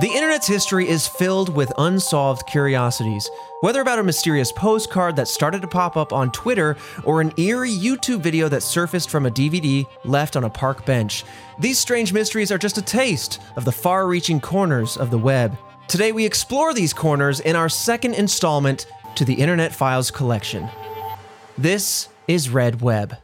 The internet's history is filled with unsolved curiosities, whether about a mysterious postcard that started to pop up on Twitter or an eerie YouTube video that surfaced from a DVD left on a park bench. These strange mysteries are just a taste of the far-reaching corners of the web. Today we explore these corners in our second installment to the Internet Files collection. This is Red Web.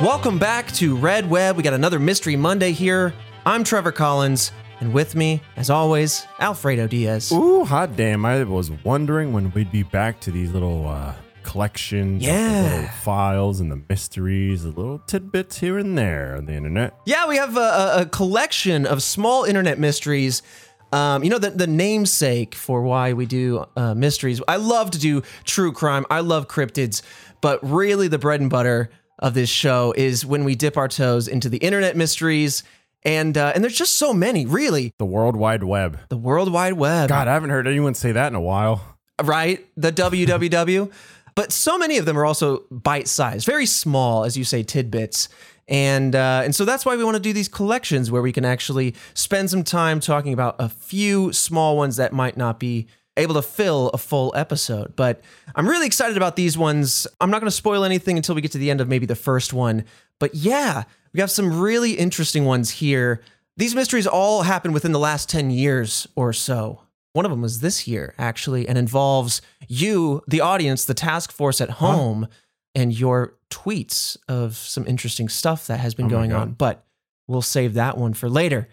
Welcome back to Red Web. We got another Mystery Monday here. I'm Trevor Collins, and with me, as always, Alfredo Diaz. Ooh, hot damn. I was wondering when we'd be back to these little collections, yeah, little files and the mysteries, the little tidbits here and there on the internet. Yeah, we have a collection of small internet mysteries. The namesake for why we do mysteries. I love to do true crime. I love cryptids, but really the bread and butter of this show is when we dip our toes into the internet mysteries, and there's just so many, really. The World Wide Web. The World Wide Web. God, I haven't heard anyone say that in a while. Right? The WWW. But so many of them are also bite-sized, very small, as you say, tidbits. And so that's why we want to do these collections where we can actually spend some time talking about a few small ones that might not be able to fill a full episode. But I'm really excited about these ones. I'm not going to spoil anything until we get to the end of maybe the first one. But yeah, we have some really interesting ones here. These mysteries all happened within the last 10 years or so. One of them was this year, actually, and involves you, the audience, the task force at home, and your tweets of some interesting stuff that has been going on. But we'll save that one for later.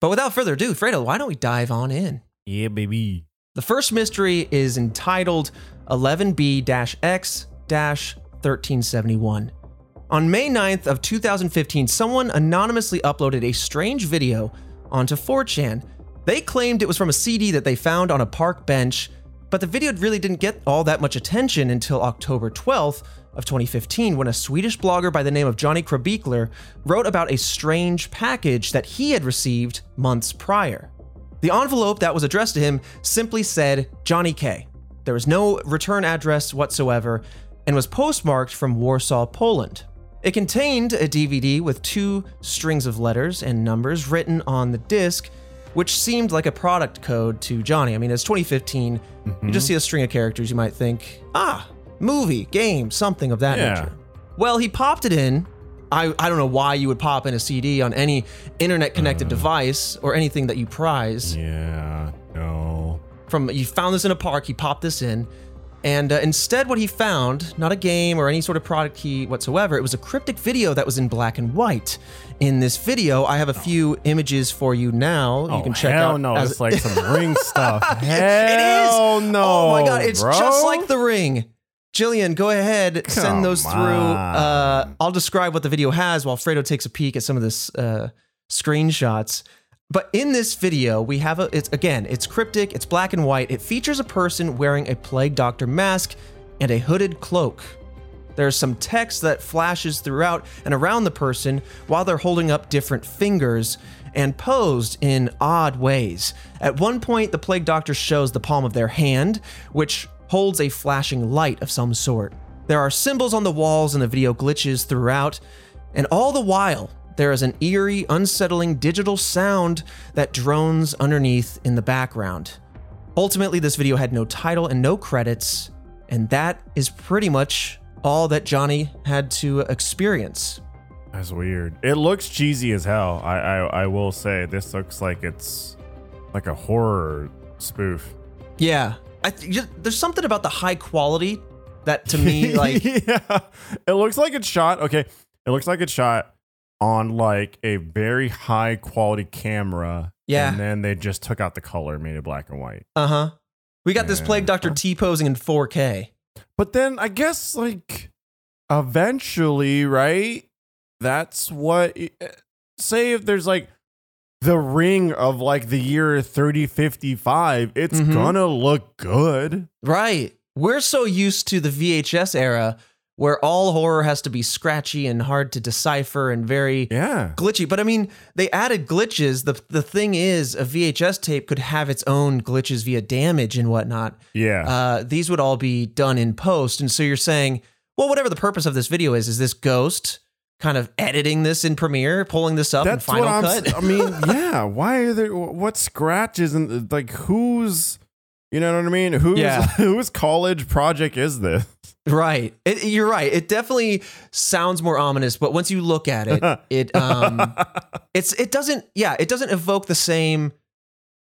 But without further ado, Fredo, why don't we dive on in? Yeah, baby. The first mystery is entitled 11B-X-1371. On May 9th of 2015, someone anonymously uploaded a strange video onto 4chan. They claimed it was from a CD that they found on a park bench, but the video really didn't get all that much attention until October 12th of 2015, when a Swedish blogger by the name of Johnny Krabikler wrote about a strange package that he had received months prior. The envelope that was addressed to him simply said Johnny K. There was no return address whatsoever and was postmarked from Warsaw, Poland. It contained a DVD with two strings of letters and numbers written on the disc, which seemed like a product code to Johnny. I mean, it's 2015. Mm-hmm. You just see a string of characters, you might think, movie, game, something of that nature. Well, he popped it in. I don't know why you would pop in a CD on any internet-connected device or anything that you prize. Yeah, no. You found this in a park, he popped this in, and instead what he found, not a game or any sort of product key whatsoever, it was a cryptic video that was in black and white. In this video, I have a few images for you now. You can check out. Oh, hell no, it's like some Ring stuff. Hell it is. No, oh my God, it's just like The Ring. Jillian, go ahead, send those through. I'll describe what the video has while Fredo takes a peek at some of this screenshots. But in this video, we have it's cryptic, it's black and white. It features a person wearing a plague doctor mask and a hooded cloak. There's some text that flashes throughout and around the person while they're holding up different fingers and posed in odd ways. At one point, the plague doctor shows the palm of their hand, which holds a flashing light of some sort. There are symbols on the walls and the video glitches throughout, and all the while, there is an eerie, unsettling digital sound that drones underneath in the background. Ultimately, this video had no title and no credits, and that is pretty much all that Johnny had to experience. That's weird. It looks cheesy as hell. I will say this looks like it's like a horror spoof. Yeah. There's something about the high quality that to me, like, yeah, it looks like it's shot. Okay. It looks like it's shot on like a very high quality camera. Yeah. And then they just took out the color, made it black and white. Uh-huh. We got this plague Dr. T posing in 4K. But then I guess like eventually, right? That's what, say if there's like The Ring of like the year 3055, it's gonna look good. Right. We're so used to the VHS era where all horror has to be scratchy and hard to decipher and very glitchy. But I mean, they added glitches. The thing is, a VHS tape could have its own glitches via damage and whatnot. Yeah. These would all be done in post. And so you're saying, well, whatever the purpose of this video is this ghost kind of editing this in Premiere, pulling this up in Final Cut? I mean, yeah. Why are there, what scratches and like who's, you know what I mean? Whose college project is this? Right. You're right. It definitely sounds more ominous, but once you look at it, it doesn't evoke the same,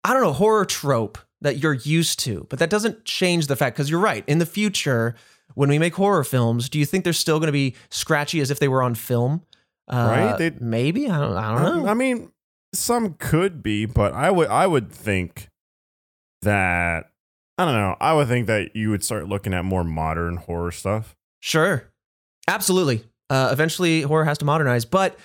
I don't know, horror trope that you're used to, but that doesn't change the fact, because you're right. In the future, when we make horror films, do you think they're still going to be scratchy as if they were on film? Right. Maybe. I don't know. I mean, some could be, but I would think that, I don't know. I would think that you would start looking at more modern horror stuff. Sure. Absolutely. Eventually, horror has to modernize. But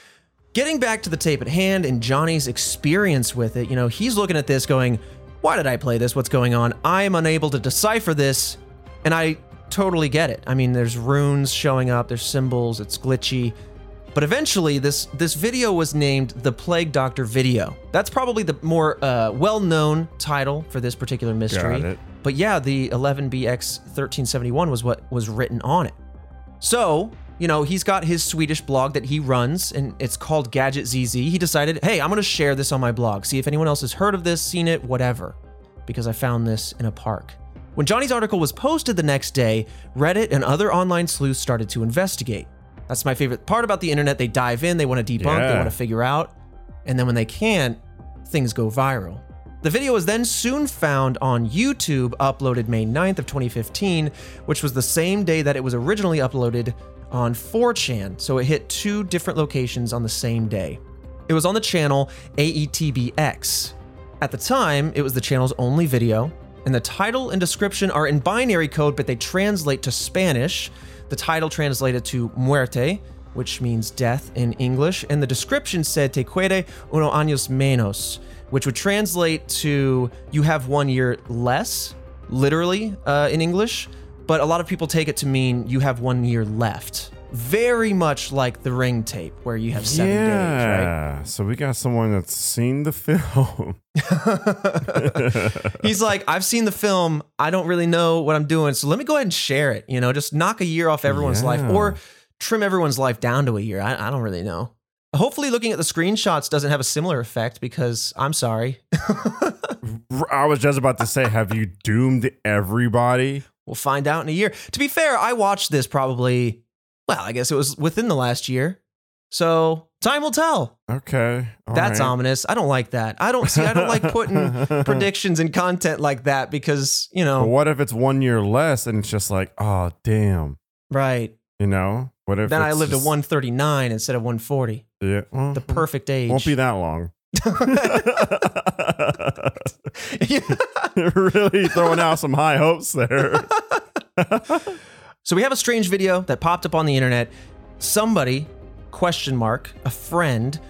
getting back to the tape at hand and Johnny's experience with it, you know, he's looking at this going, why did I play this? What's going on? I am unable to decipher this. And I totally get it. I mean, there's runes showing up. There's symbols. It's glitchy. But eventually, this video was named the Plague Doctor video. That's probably the more well-known title for this particular mystery. Got it. But yeah, the 11BX1371 was what was written on it. So, you know, he's got his Swedish blog that he runs, and it's called GadgetZZ. He decided, hey, I'm going to share this on my blog, see if anyone else has heard of this, seen it, whatever, because I found this in a park. When Johnny's article was posted the next day, Reddit and other online sleuths started to investigate. That's my favorite part about the internet. They dive in, they want to debunk, they want to figure out, and then when they can't, things go viral. The video was then soon found on YouTube, uploaded May 9th of 2015, which was the same day that it was originally uploaded on 4chan, so it hit two different locations on the same day. It was on the channel AETBX. At the time, it was the channel's only video, and the title and description are in binary code, but they translate to Spanish. The title translated to Muerte, which means death in English, and the description said te quede uno años menos, which would translate to you have 1 year less, literally in English, but a lot of people take it to mean you have 1 year left. Very much like the Ring tape where you have 7 days, right? Yeah, so we got someone that's seen the film. He's like, I've seen the film. I don't really know what I'm doing, so let me go ahead and share it. You know, just knock a year off everyone's life or trim everyone's life down to a year. I don't really know. Hopefully looking at the screenshots doesn't have a similar effect because I'm sorry. I was just about to say, have you doomed everybody? We'll find out in a year. To be fair, I watched this probably, well, I guess it was within the last year. So time will tell. Okay. That's right. Ominous. I don't like that. I don't like putting predictions and content like that because, you know. But what if it's 1 year less and it's just like, oh, damn. Right. You know? What if then I lived to 139 instead of 140? Yeah. Well, the perfect age. Won't be that long. Really throwing out some high hopes there. So we have a strange video that popped up on the internet. Somebody, a friend,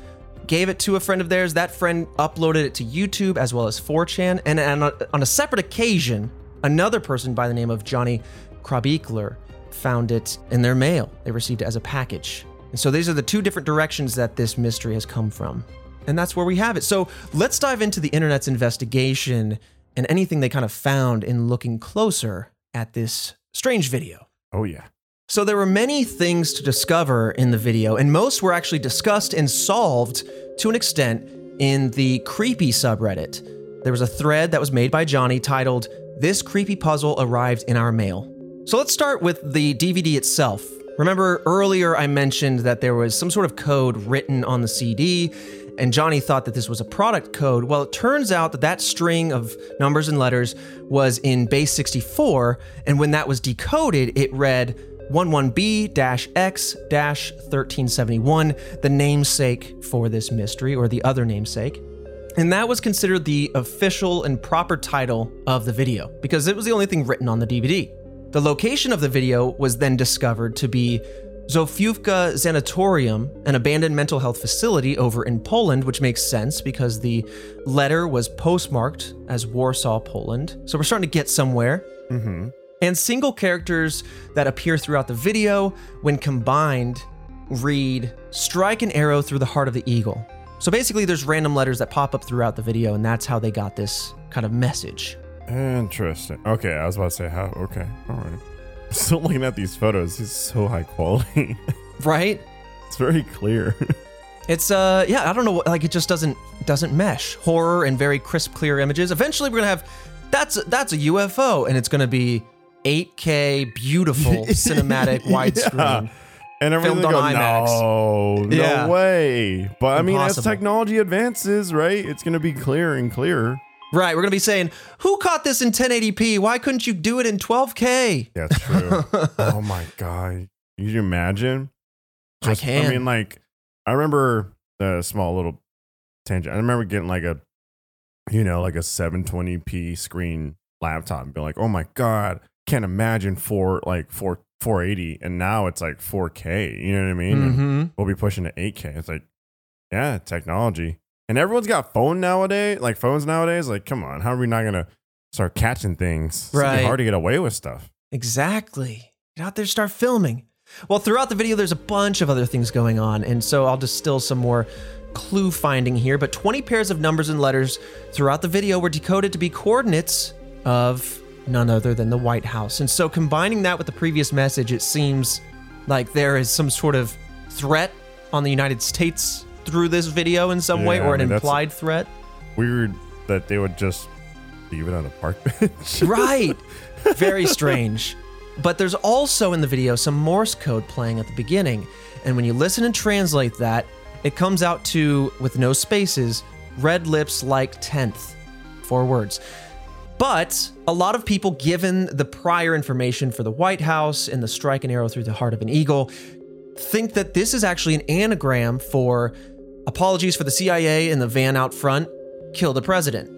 gave it to a friend of theirs. That friend uploaded it to YouTube as well as 4chan. And on a separate occasion, another person by the name of Johnny Krabikler found it in their mail. They received it as a package. And so these are the two different directions that this mystery has come from. And that's where we have it. So let's dive into the internet's investigation and anything they kind of found in looking closer at this strange video. Oh, yeah. So there were many things to discover in the video, and most were actually discussed and solved to an extent in the creepy subreddit. There was a thread that was made by Johnny titled, "This Creepy Puzzle Arrived in Our Mail." So let's start with the DVD itself. Remember earlier I mentioned that there was some sort of code written on the CD, and Johnny thought that this was a product code. Well, it turns out that string of numbers and letters was in base 64, and when that was decoded, it read 11B-X-1371, the namesake for this mystery, or the other namesake. And that was considered the official and proper title of the video, because it was the only thing written on the DVD. The location of the video was then discovered to be Zofiówka Sanatorium, an abandoned mental health facility over in Poland, which makes sense because the letter was postmarked as Warsaw, Poland. So we're starting to get somewhere. Mm-hmm. And single characters that appear throughout the video, when combined, read, strike an arrow through the heart of the eagle. So basically there's random letters that pop up throughout the video, and that's how they got this kind of message. Interesting. Okay, I was about to say how. Okay, all right. I'm still looking at these photos. It's so high quality. Right? It's very clear. It's yeah, I don't know, like it just doesn't mesh. Horror and very crisp, clear images. Eventually we're gonna have that's a UFO, and it's gonna be 8K beautiful cinematic widescreen. Yeah. And everything goes, no way. But I mean, as technology advances, right, it's going to be clearer and clearer. Right, we're going to be saying, who caught this in 1080p? Why couldn't you do it in 12K? That's true. Oh my God. Can you imagine? Just, I can. I mean, like, I remember a small little tangent. I remember getting like a, you know, like a 720p screen laptop and being like, oh my God, can't imagine 480, and now it's like 4K, you know what I mean? Mm-hmm. We'll be pushing to 8K. It's like, yeah, technology, and everyone's got phones nowadays. Like, come on, how are we not gonna start catching things? Right, it's hard to get away with stuff. Exactly, get out there, start filming. Well, throughout the video, there's a bunch of other things going on, and so I'll distill some more clue finding here. But 20 pairs of numbers and letters throughout the video were decoded to be coordinates of none other than the White House. And so combining that with the previous message, it seems like there is some sort of threat on the United States through this video in some way, or an implied threat. Weird that they would just leave it on a park bench. Right. Very strange. But there's also in the video some Morse code playing at the beginning. And when you listen and translate that, it comes out to, with no spaces, red lips like 10th. 4 words. But a lot of people, given the prior information for the White House and the strike and arrow through the heart of an eagle, think that this is actually an anagram for apologies for the CIA and the van out front, kill the president.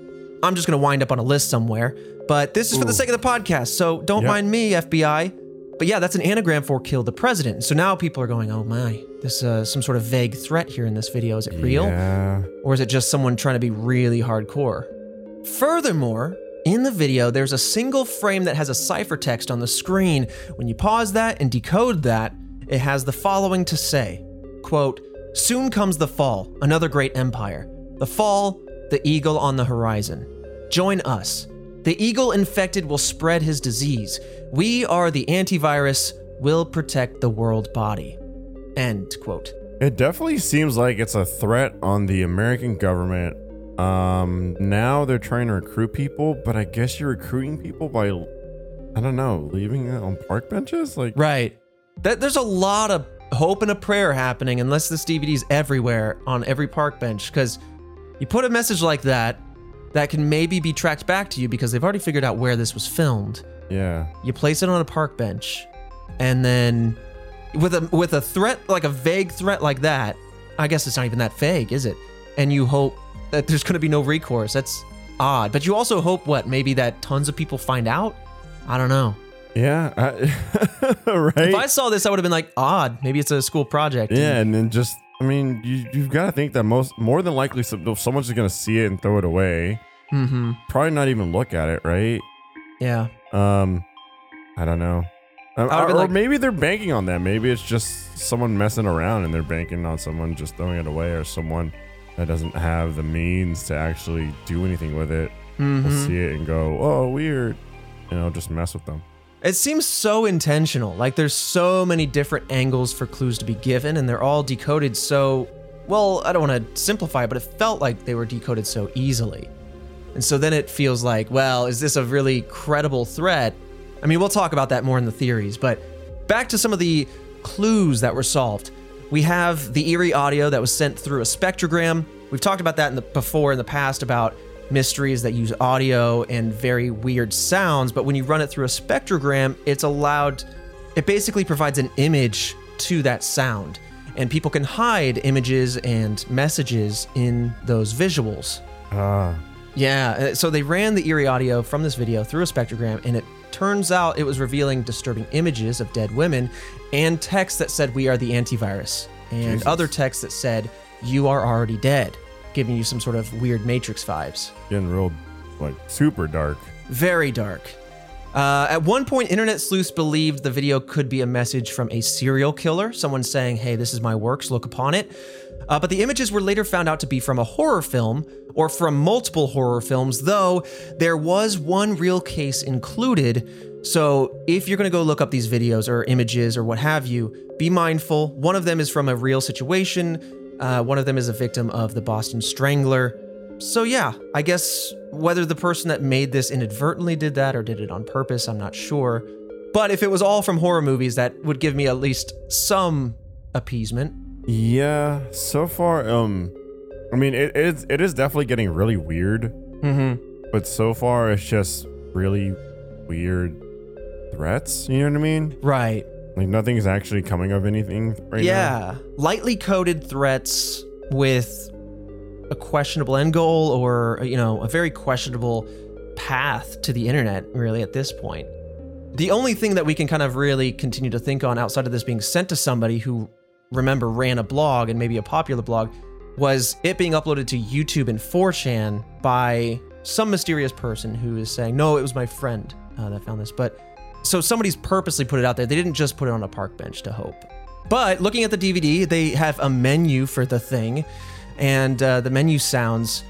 I'm just going to wind up on a list somewhere, but this is for the sake of the podcast, so don't mind me, FBI. But yeah, that's an anagram for kill the president. So now people are going, oh my, this some sort of vague threat here in this video. Is it real? Or is it just someone trying to be really hardcore? Furthermore, in the video, there's a single frame that has a ciphertext on the screen. When you pause that and decode that, it has the following to say, quote, soon comes the fall, another great empire. The fall, the eagle on the horizon. Join us. The eagle infected will spread his disease. We are the antivirus, will protect the world body. End quote. It definitely seems like it's a threat on the American government. Now they're trying to recruit people, but I guess you're recruiting people by, I don't know, leaving it on park benches? Like, right. There's a lot of hope and a prayer happening, unless this DVD's everywhere on every park bench, because you put a message like that, that can maybe be tracked back to you because they've already figured out where this was filmed. Yeah. You place it on a park bench, and then with a threat, like a vague threat like that, I guess it's not even that vague, is it? And you hope that there's going to be no recourse. That's odd. But you also hope, what, maybe that tons of people find out? I don't know. Yeah. Right. If I saw this, I would have been like, odd. Maybe it's a school project. Yeah. And then just, I mean, you've got to think that more than likely someone's just going to see it and throw it away. Mm-hmm. Probably not even look at it, right? Yeah. I don't know. Or maybe they're banking on that. Maybe it's just someone messing around and they're banking on someone just throwing it away, or someone that doesn't have the means to actually do anything with it. Mm-hmm. We'll see it and go, oh, weird. You know, just mess with them. It seems so intentional. Like, there's so many different angles for clues to be given, and they're all decoded so, well, I don't want to simplify, but it felt like they were decoded so easily. And so then it feels like, well, is this a really credible threat? I mean, we'll talk about that more in the theories, but back to some of the clues that were solved. We have the eerie audio that was sent through a spectrogram. We've talked about that in the past about mysteries that use audio and very weird sounds, but when you run it through a spectrogram, it basically provides an image to that sound, and people can hide images and messages in those visuals. Yeah, so they ran the eerie audio from this video through a spectrogram, and it turns out it was revealing disturbing images of dead women and texts that said, we are the antivirus, and other texts that said, you are already dead, giving you some sort of weird Matrix vibes. Getting real, like, super dark. Very dark. At one point, internet sleuths believed the video could be a message from a serial killer, someone saying, hey, this is my works, look upon it. But the images were later found out to be from a horror film, or from multiple horror films, though there was one real case included. So if you're gonna go look up these videos or images or what have you, be mindful. One of them is from a real situation. One of them is a victim of the Boston Strangler. So yeah, I guess whether the person that made this inadvertently did that or did it on purpose, I'm not sure. But if it was all from horror movies, that would give me at least some appeasement. Yeah, so far, I mean, it is definitely getting really weird. Mm-hmm. But so far, it's just really weird threats, you know what I mean? Right. Like, nothing's actually coming of anything right now. Yeah, lightly coded threats with a questionable end goal or, you know, a very questionable path to the internet, really, at this point. The only thing that we can kind of really continue to think on outside of this being sent to somebody who, remember, ran a blog and maybe a popular blog, was it being uploaded to YouTube and 4chan by some mysterious person who is saying, no, it was my friend that found this. But so somebody's purposely put it out there. They didn't just put it on a park bench to hope. But looking at the DVD, they have a menu for the thing. And the menu sounds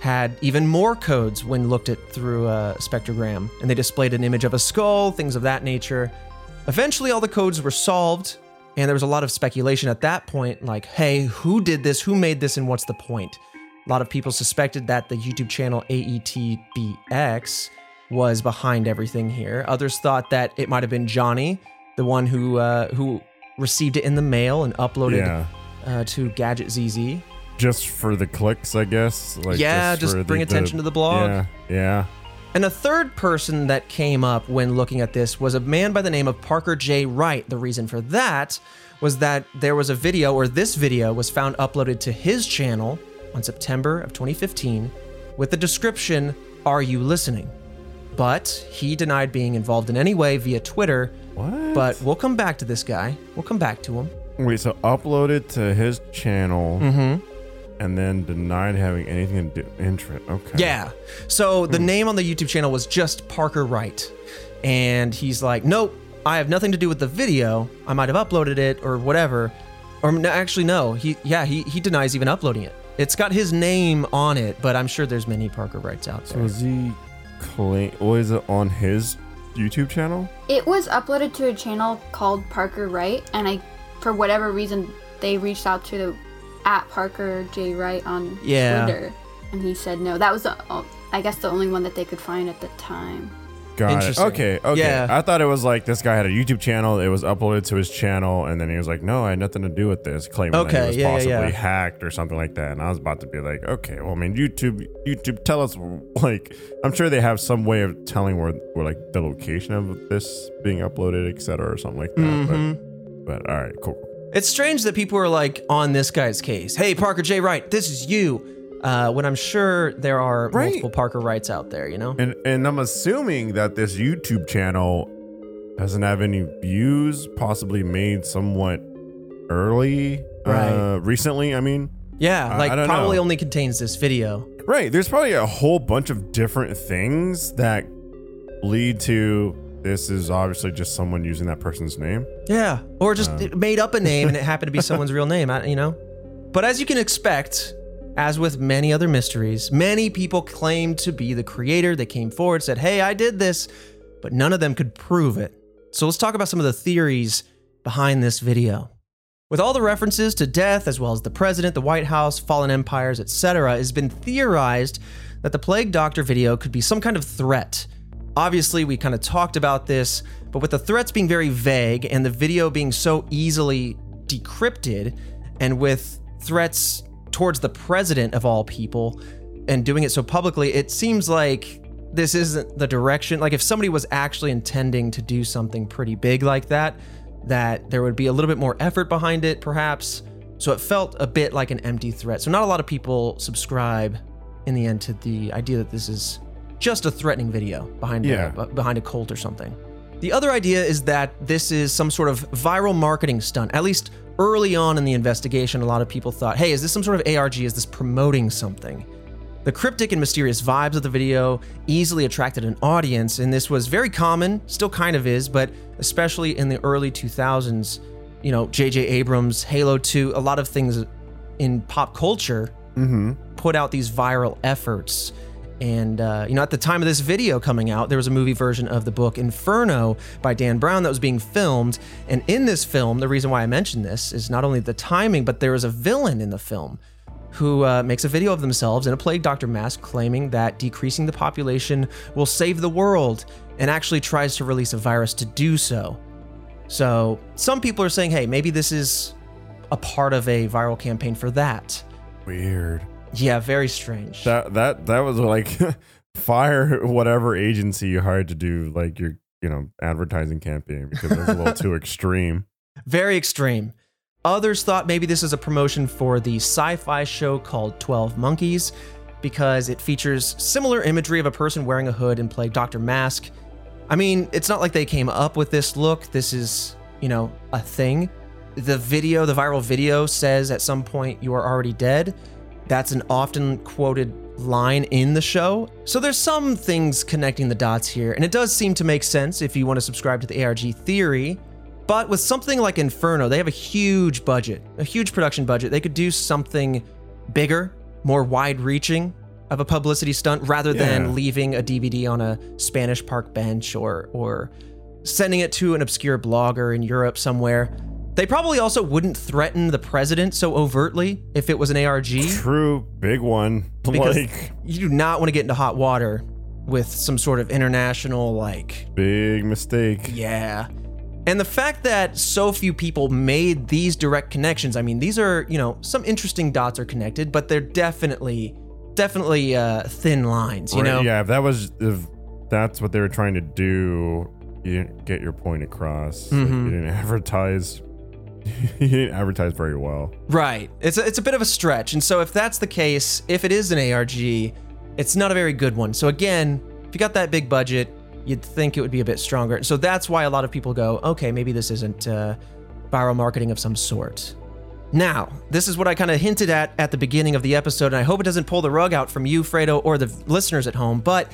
had even more codes when looked at through a spectrogram. And they displayed an image of a skull, things of that nature. Eventually, all the codes were solved. And there was a lot of speculation at that point, like, hey, who did this? Who made this? And what's the point? A lot of people suspected that the YouTube channel AETBX was behind everything here. Others thought that it might have been Johnny, the one who received it in the mail and uploaded to GadgetZZ. Just for the clicks, I guess. Like, yeah, just bring attention to the blog. Yeah. And a third person that came up when looking at this was a man by the name of Parker J. Wright. The reason for that was that there was a video, or this video was found uploaded to his channel on September of 2015 with the description, "Are you listening?" But he denied being involved in any way via Twitter. What? But we'll come back to this guy. We'll come back to him. Wait, so uploaded to his channel. Mm-hmm. And then denied having anything to do. Okay. Yeah. So the name on the YouTube channel was just Parker Wright. And he's like, nope, I have nothing to do with the video. I might have uploaded it or whatever. Or no, actually, no. He denies even uploading it. It's got his name on it, but I'm sure there's many Parker Wrights out there. So is he was it on his YouTube channel? It was uploaded to a channel called Parker Wright. And I, for whatever reason, they reached out to the at Parker J. Wright on Twitter, and he said no. That was, I guess, the only one that they could find at the time. Got it. Okay. Yeah. I thought it was like this guy had a YouTube channel. It was uploaded to his channel, and then he was like, "No, I had nothing to do with this," claiming that he was possibly hacked or something like that. And I was about to be like, "Okay, well, I mean, YouTube, tell us." Like, I'm sure they have some way of telling where like the location of this being uploaded, etc., or something like that. Mm-hmm. But all right, cool. It's strange that people are like on this guy's case. Hey, Parker J. Wright, this is you. When I'm sure there are multiple Parker Wrights out there, you know? And I'm assuming that this YouTube channel doesn't have any views, possibly made somewhat early, recently, I mean. Yeah, like probably only contains this video. Right, there's probably a whole bunch of different things that lead to... This is obviously just someone using that person's name. Yeah, or just made up a name and it happened to be someone's real name, you know? But as you can expect, as with many other mysteries, many people claimed to be the creator. They came forward, said, hey, I did this, but none of them could prove it. So let's talk about some of the theories behind this video. With all the references to death, as well as the president, the White House, fallen empires, etc., it's been theorized that the Plague Doctor video could be some kind of threat. Obviously, we kind of talked about this, but with the threats being very vague and the video being so easily decrypted, and with threats towards the president of all people and doing it so publicly, it seems like this isn't the direction. Like, if somebody was actually intending to do something pretty big like that, that there would be a little bit more effort behind it, perhaps. So it felt a bit like an empty threat. So not a lot of people subscribe in the end to the idea that this is just a threatening video behind a cult or something. The other idea is that this is some sort of viral marketing stunt. At least early on in the investigation, a lot of people thought, hey, is this some sort of ARG? Is this promoting something? The cryptic and mysterious vibes of the video easily attracted an audience, and this was very common, still kind of is, but especially in the early 2000s, you know, J.J. Abrams, Halo 2, a lot of things in pop culture put out these viral efforts. And, you know, at the time of this video coming out, there was a movie version of the book Inferno by Dan Brown that was being filmed. And in this film, the reason why I mentioned this is not only the timing, but there is a villain in the film who makes a video of themselves in a plague doctor mask claiming that decreasing the population will save the world, and actually tries to release a virus to do so. So some people are saying, hey, maybe this is a part of a viral campaign for that. Weird. Yeah, very strange. That was like fire whatever agency you hired to do like your, you know, advertising campaign, because it was a little too extreme. Very extreme. Others thought maybe this is a promotion for the sci-fi show called 12 Monkeys, because it features similar imagery of a person wearing a hood and plague doctor mask. I mean, it's not like they came up with this look. This is, you know, a thing. The video, the viral video says at some point you are already dead. That's an often quoted line in the show. So there's some things connecting the dots here, and it does seem to make sense if you want to subscribe to the ARG theory. But with something like Inferno, they have a huge budget, a huge production budget. They could do something bigger, more wide-reaching of a publicity stunt, rather than leaving a DVD on a Spanish park bench or sending it to an obscure blogger in Europe somewhere. They probably also wouldn't threaten the president so overtly if it was an ARG. True, big one. Because you do not want to get into hot water with some sort of international, like... Big mistake. Yeah. And the fact that so few people made these direct connections, I mean, these are, you know, some interesting dots are connected, but they're definitely thin lines, you know? Yeah, if that's what they were trying to do, you didn't get your point across. Mm-hmm. Like, you didn't advertise very well. Right. It's a bit of a stretch. And so if that's the case, if it is an ARG, it's not a very good one. So again, if you got that big budget, you'd think it would be a bit stronger. And so that's why a lot of people go, okay, maybe this isn't viral marketing of some sort. Now, this is what I kind of hinted at the beginning of the episode, and I hope it doesn't pull the rug out from you, Fredo, or the listeners at home, but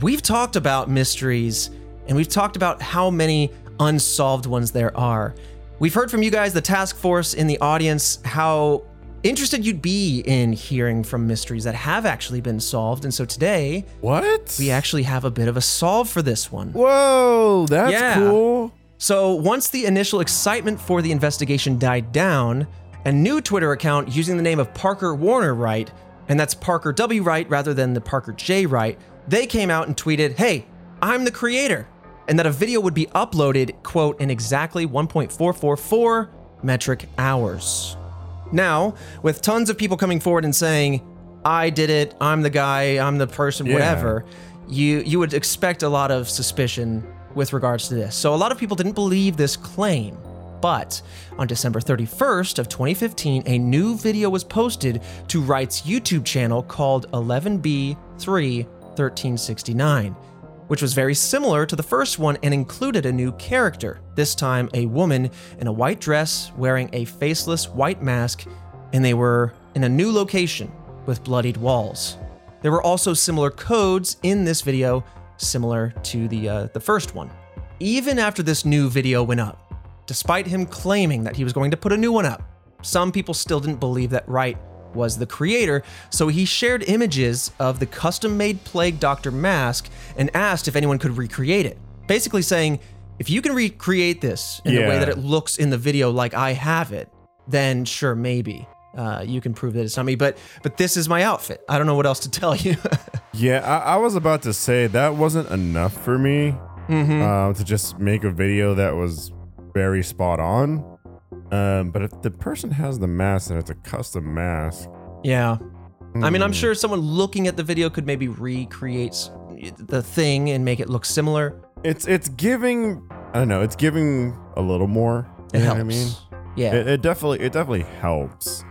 we've talked about mysteries, and we've talked about how many unsolved ones there are. We've heard from you guys, the task force in the audience, how interested you'd be in hearing from mysteries that have actually been solved. And so today, we actually have a bit of a solve for this one. Whoa, that's cool. So once the initial excitement for the investigation died down, a new Twitter account using the name of Parker Warner Wright, and that's Parker W. Wright rather than the Parker J. Wright, they came out and tweeted, hey, I'm the creator, and that a video would be uploaded, quote, in exactly 1.444 metric hours. Now, with tons of people coming forward and saying, I did it, I'm the guy, I'm the person, whatever, you would expect a lot of suspicion with regards to this. So a lot of people didn't believe this claim, but on December 31st of 2015, a new video was posted to Wright's YouTube channel called 11B31369. Which was very similar to the first one and included a new character, this time a woman in a white dress wearing a faceless white mask, and they were in a new location with bloodied walls. There were also similar codes in this video, similar to the first one. Even after this new video went up, despite him claiming that he was going to put a new one up, some people still didn't believe that Wright was the creator, so he shared images of the custom-made plague doctor mask and asked if anyone could recreate it. Basically saying, if you can recreate this in the way that it looks in the video like I have it, then sure, maybe you can prove that it's not me, but this is my outfit. I don't know what else to tell you. I was about to say, that wasn't enough for me to just make a video that was very spot on. But if the person has the mask and it's a custom mask. I mean, I'm sure someone looking at the video could maybe recreate the thing and make it look similar. It's giving, I don't know, it's giving a little more. It helps. Know what I mean? Yeah. It definitely helps.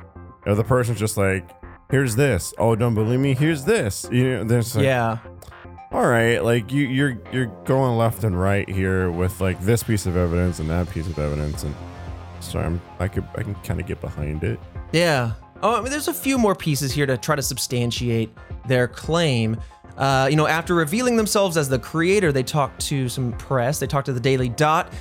If the person's just like, here's this. Oh, don't believe me. Here's this. You know, there's like, all right, like you're going left and right here with like this piece of evidence and that piece of evidence, and so I can kind of get behind it. Yeah. I mean, there's a few more pieces here to try to substantiate their claim. You know, after revealing themselves as the creator, they talked to some press. They talked to the Daily Dot,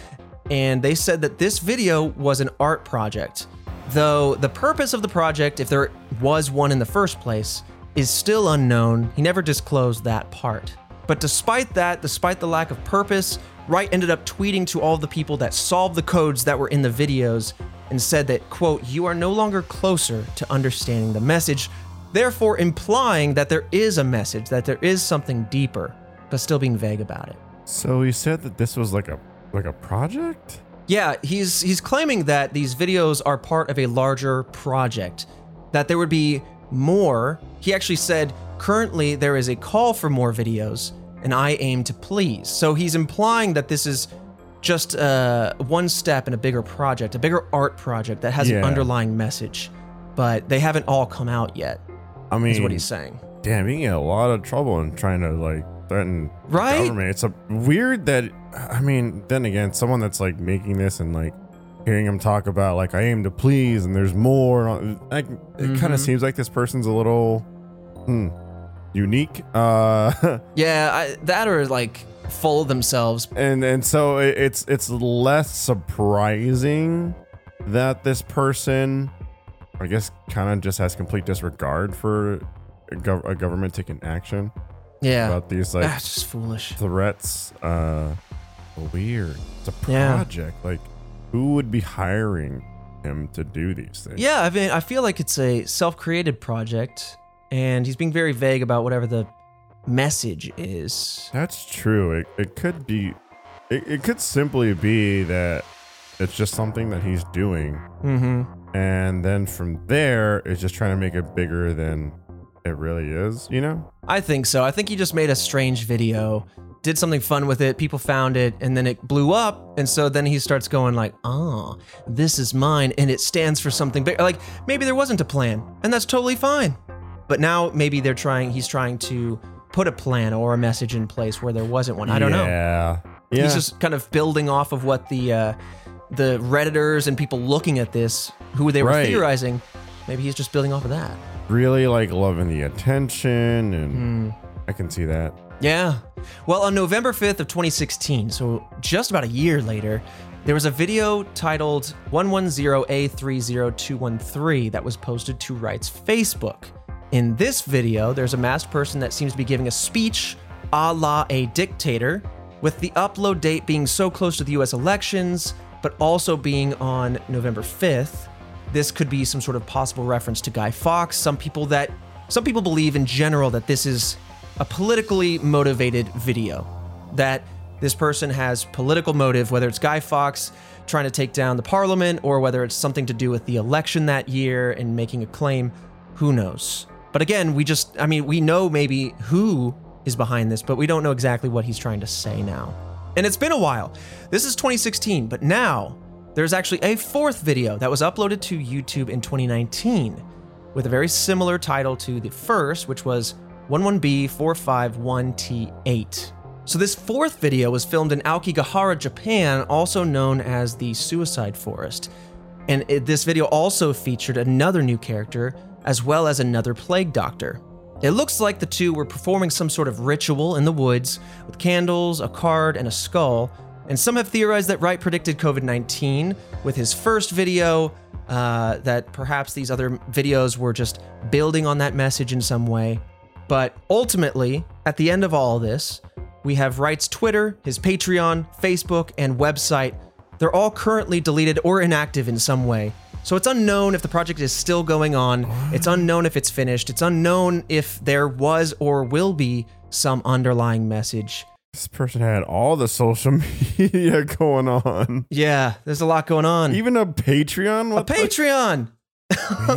and they said that this video was an art project, though the purpose of the project, if there was one in the first place, is still unknown. He never disclosed that part. But despite that, despite the lack of purpose, Wright ended up tweeting to all the people that solved the codes that were in the videos and said that, quote, "You are no longer closer to understanding the message," therefore implying that there is a message, that there is something deeper, but still being vague about it. So he said that this was like a project? Yeah, he's claiming that these videos are part of a larger project, that there would be more. He actually said, "Currently there is a call for more videos, and I aim to please." So he's implying that this is just one step in a bigger project, a bigger art project that has an underlying message, but they haven't all come out yet. I mean, is what he's saying. Damn, you can get a lot of trouble in trying to threaten the government. It's weird that, I mean, then again, someone that's making this and hearing him talk about I aim to please and there's more, it kind of seems like this person's a little unique. Yeah, that or full of themselves. And so it's less surprising that this person, I guess, kind of just has complete disregard for a government taking action. Yeah, about these just foolish threats. Weird. It's a project. Yeah. Who would be hiring him to do these things? Yeah, I mean, I feel like it's a self-created project, and he's being very vague about whatever the message is. That's true. It could be, it could simply be that it's just something that he's doing, and then from there, it's just trying to make it bigger than it really is. You know? I think so. I think he just made a strange video, did something fun with it, people found it, and then it blew up, and so then he starts going this is mine, and it stands for something big. Maybe there wasn't a plan, and that's totally fine. But now maybe he's trying to put a plan or a message in place where there wasn't one. I don't know. Yeah. He's just kind of building off of what the Redditors and people looking at this, who they were theorizing, maybe he's just building off of that. Really loving the attention, and I can see that. Yeah. Well, on November 5th of 2016, so just about a year later, there was a video titled 110A30213 that was posted to Wright's Facebook. In this video, there's a masked person that seems to be giving a speech a la a dictator, with the upload date being so close to the US elections, but also being on November 5th. This could be some sort of possible reference to Guy Fawkes. Some people believe in general that this is a politically motivated video, that this person has political motive, whether it's Guy Fawkes trying to take down the parliament or whether it's something to do with the election that year and making a claim. Who knows? But again, we know maybe who is behind this, but we don't know exactly what he's trying to say now. And it's been a while. This is 2016, but now there's actually a fourth video that was uploaded to YouTube in 2019 with a very similar title to the first, which was 11B451T8. So this fourth video was filmed in Aokigahara, Japan, also known as the Suicide Forest. And this video also featured another new character, as well as another plague doctor. It looks like the two were performing some sort of ritual in the woods with candles, a card, and a skull. And some have theorized that Wright predicted COVID-19 with his first video, that perhaps these other videos were just building on that message in some way. But ultimately, at the end of all of this, we have Wright's Twitter, his Patreon, Facebook, and website. They're all currently deleted or inactive in some way. So it's unknown if the project is still going on. It's unknown if it's finished. It's unknown if there was or will be some underlying message. This person had all the social media going on. Yeah, there's a lot going on. Even a Patreon? Patreon!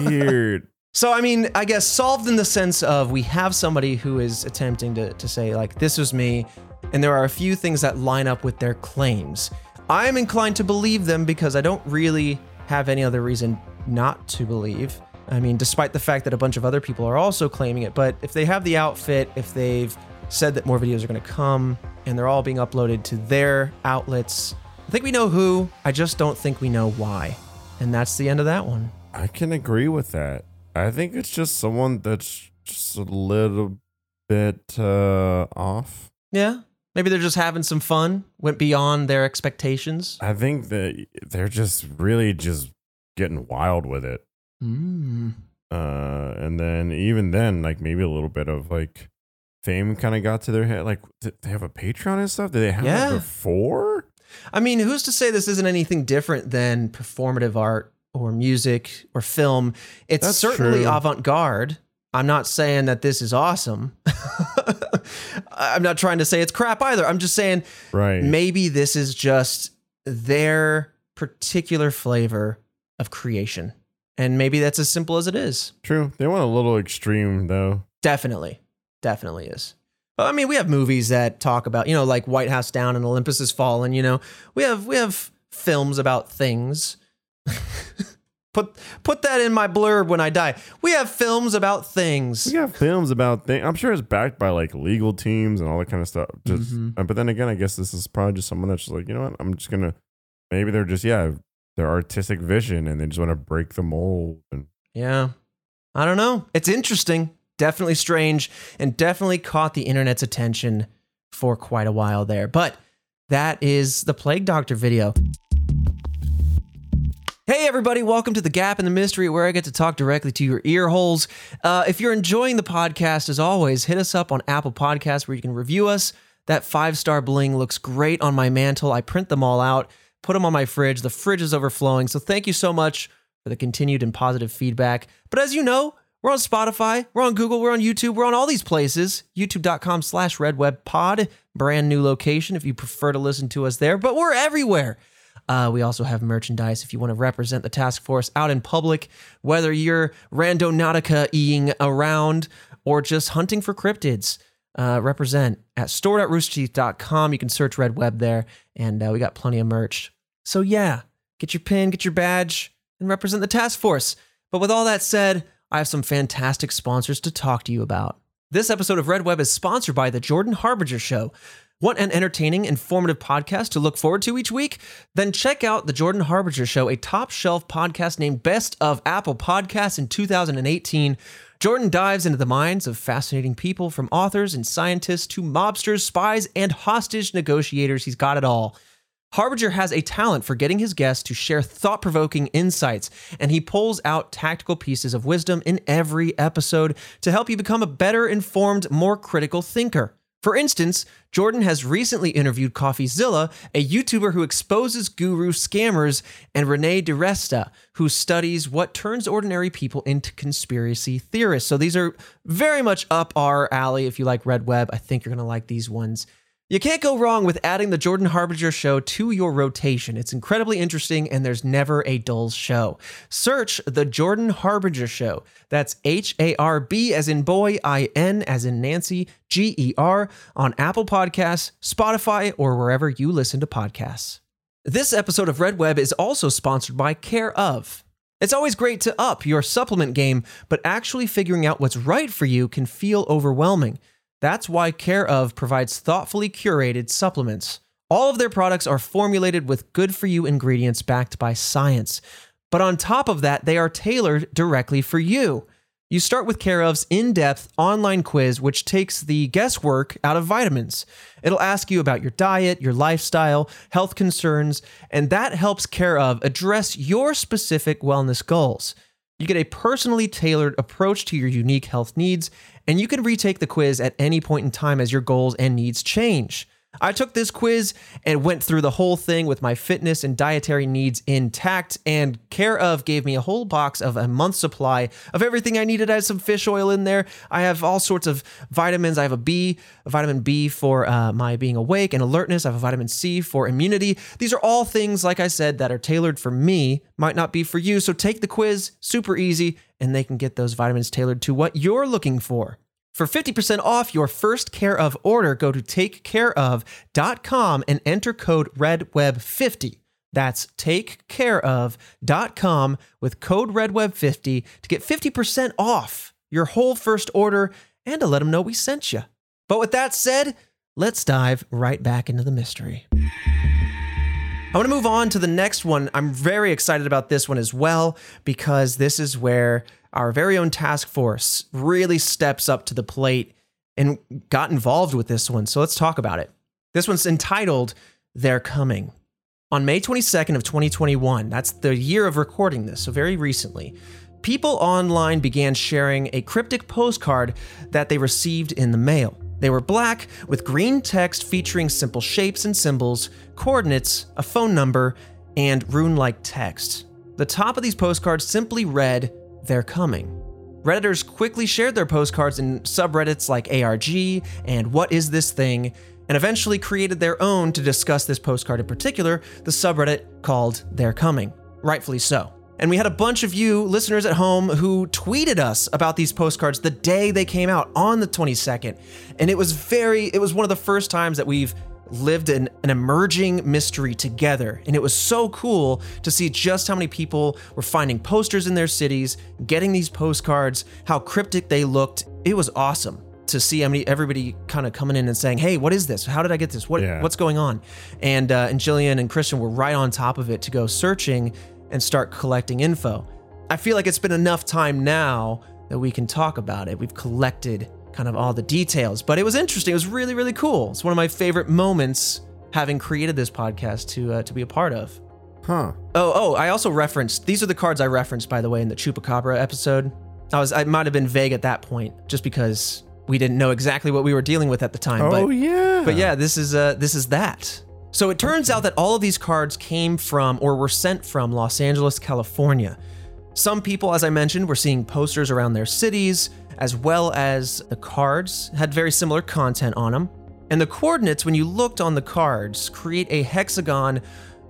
Weird. So, I mean, I guess solved in the sense of we have somebody who is attempting to say, this was me, and there are a few things that line up with their claims. I'm inclined to believe them because I don't really have any other reason not to believe. I mean, despite the fact that a bunch of other people are also claiming it, but if they have the outfit, if they've said that more videos are going to come, and they're all being uploaded to their outlets, I think we know who, I just don't think we know why. And that's the end of that one. I can agree with that. I think it's just someone that's just a little bit off. Yeah. Maybe they're just having some fun, went beyond their expectations. I think that they're just really just getting wild with it. Mm. And then even then, like maybe a little bit of like fame kind of got to their head. Like, did they have a Patreon and stuff? Did they have it before? I mean, who's to say this isn't anything different than performative art or music or film? It's That's certainly true. Avant-garde. I'm not saying that this is awesome. I'm not trying to say it's crap either. I'm just saying maybe this is just their particular flavor of creation. And maybe that's as simple as it is. True. They want a little extreme, though. Definitely. Definitely is. But, I mean, we have movies that talk about, you know, like White House Down and Olympus Has Fallen, you know. We have films about things. Put that in my blurb when I die. We have films about things. I'm sure it's backed by like legal teams and all that kind of stuff. Just, but then again, I guess this is probably just someone that's just like, you know what? I'm just gonna. Maybe they're just their artistic vision, and they just want to break the mold. Yeah, I don't know. It's interesting, definitely strange, and definitely caught the internet's attention for quite a while there. But that is the Plague Doctor video. Hey everybody, welcome to The Gap in the Mystery, where I get to talk directly to your ear holes. If you're enjoying the podcast, as always, hit us up on Apple Podcasts where you can review us. That 5-star bling looks great on my mantle. I print them all out, put them on my fridge. The fridge is overflowing. So thank you so much for the continued and positive feedback. But as you know, we're on Spotify, we're on Google, we're on YouTube, we're on all these places. YouTube.com/RedWebPod, brand new location if you prefer to listen to us there. But we're everywhere. We also have merchandise if you want to represent the task force out in public, whether you're randonautica-ing around or just hunting for cryptids. Represent at store.roosterteeth.com. You can search Red Web there, and we got plenty of merch. So yeah, get your pin, get your badge, and represent the task force. But with all that said, I have some fantastic sponsors to talk to you about. This episode of Red Web is sponsored by The Jordan Harbinger Show. Want an entertaining, informative podcast to look forward to each week? Then check out The Jordan Harbinger Show, a top-shelf podcast named Best of Apple Podcasts in 2018. Jordan dives into the minds of fascinating people, from authors and scientists to mobsters, spies, and hostage negotiators. He's got it all. Harbinger has a talent for getting his guests to share thought-provoking insights, and he pulls out tactical pieces of wisdom in every episode to help you become a better informed, more critical thinker. For instance, Jordan has recently interviewed Coffeezilla, a YouTuber who exposes guru scammers, and Renee DiResta, who studies what turns ordinary people into conspiracy theorists. So these are very much up our alley. If you like Red Web, I think you're going to like these ones. You can't go wrong with adding The Jordan Harbinger Show to your rotation. It's incredibly interesting, and there's never a dull show. Search The Jordan Harbinger Show. That's H-A-R-B as in boy, I-N as in Nancy, G-E-R, on Apple Podcasts, Spotify, or wherever you listen to podcasts. This episode of Red Web is also sponsored by Care/Of. It's always great to up your supplement game, but actually figuring out what's right for you can feel overwhelming. That's why Care/Of provides thoughtfully curated supplements. All of their products are formulated with good-for-you ingredients backed by science. But on top of that, they are tailored directly for you. You start with Care/Of's in-depth online quiz, which takes the guesswork out of vitamins. It'll ask you about your diet, your lifestyle, health concerns, and that helps Care/Of address your specific wellness goals. You get a personally tailored approach to your unique health needs, and you can retake the quiz at any point in time as your goals and needs change. I took this quiz and went through the whole thing with my fitness and dietary needs intact, and Care/Of gave me a whole box of a month's supply of everything I needed. I had some fish oil in there. I have all sorts of vitamins. I have a vitamin B for my being awake and alertness. I have a vitamin C for immunity. These are all things, like I said, that are tailored for me, might not be for you. So take the quiz, super easy, and they can get those vitamins tailored to what you're looking for. For 50% off your first Care/Of order, go to takecareof.com and enter code REDWEB50. That's takecareof.com with code REDWEB50 to get 50% off your whole first order and to let them know we sent you. But with that said, let's dive right back into the mystery. I want to move on to the next one. I'm very excited about this one as well, because this is where our very own task force really steps up to the plate and got involved with this one. So let's talk about it. This one's entitled, They're Coming. On May 22nd of 2021, that's the year of recording this, so very recently, people online began sharing a cryptic postcard that they received in the mail. They were black, with green text featuring simple shapes and symbols, coordinates, a phone number, and rune-like text. The top of these postcards simply read, They're Coming. Redditors quickly shared their postcards in subreddits like ARG and What Is This Thing, and eventually created their own to discuss this postcard in particular, the subreddit called They're Coming. Rightfully so. And we had a bunch of you listeners at home who tweeted us about these postcards the day they came out on the 22nd. And it was one of the first times that we've lived in an emerging mystery together. And it was so cool to see just how many people were finding posters in their cities, getting these postcards, how cryptic they looked. It was awesome to see everybody kind of coming in and saying, hey, what is this? How did I get this? What's going on? And Jillian and Christian were right on top of it to go searching and start collecting info. I feel like it's been enough time now that we can talk about it. We've collected kind of all the details, but it was interesting. It was really, really cool. It's one of my favorite moments having created this podcast to be a part of. Huh. Oh, I also referenced, these are the cards I referenced, by the way, in the Chupacabra episode. I might've been vague at that point just because we didn't know exactly what we were dealing with at the time. But this is that. So it turns out that all of these cards came from or were sent from Los Angeles, California. Some people, as I mentioned, were seeing posters around their cities, as well as the cards had very similar content on them. And the coordinates, when you looked on the cards, create a hexagon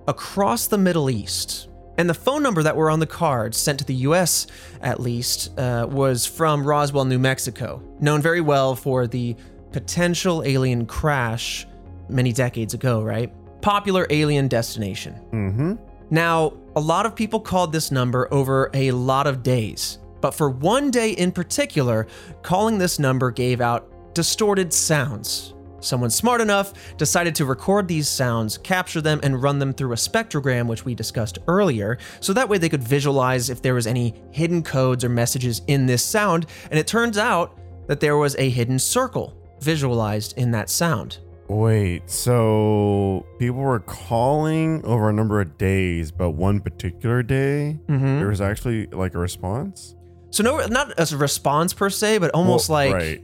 across the Middle East. And the phone number that were on the cards, sent to the US at least, was from Roswell, New Mexico, known very well for the potential alien crash many decades ago, right? Popular alien destination. Mm-hmm. Now, a lot of people called this number over a lot of days, but for one day in particular, calling this number gave out distorted sounds. Someone smart enough decided to record these sounds, capture them, and run them through a spectrogram, which we discussed earlier, so that way they could visualize if there was any hidden codes or messages in this sound, and it turns out that there was a hidden circle visualized in that sound. Wait, so people were calling over a number of days, but one particular day, mm-hmm. there was actually like a response? So no, not a response per se, but almost a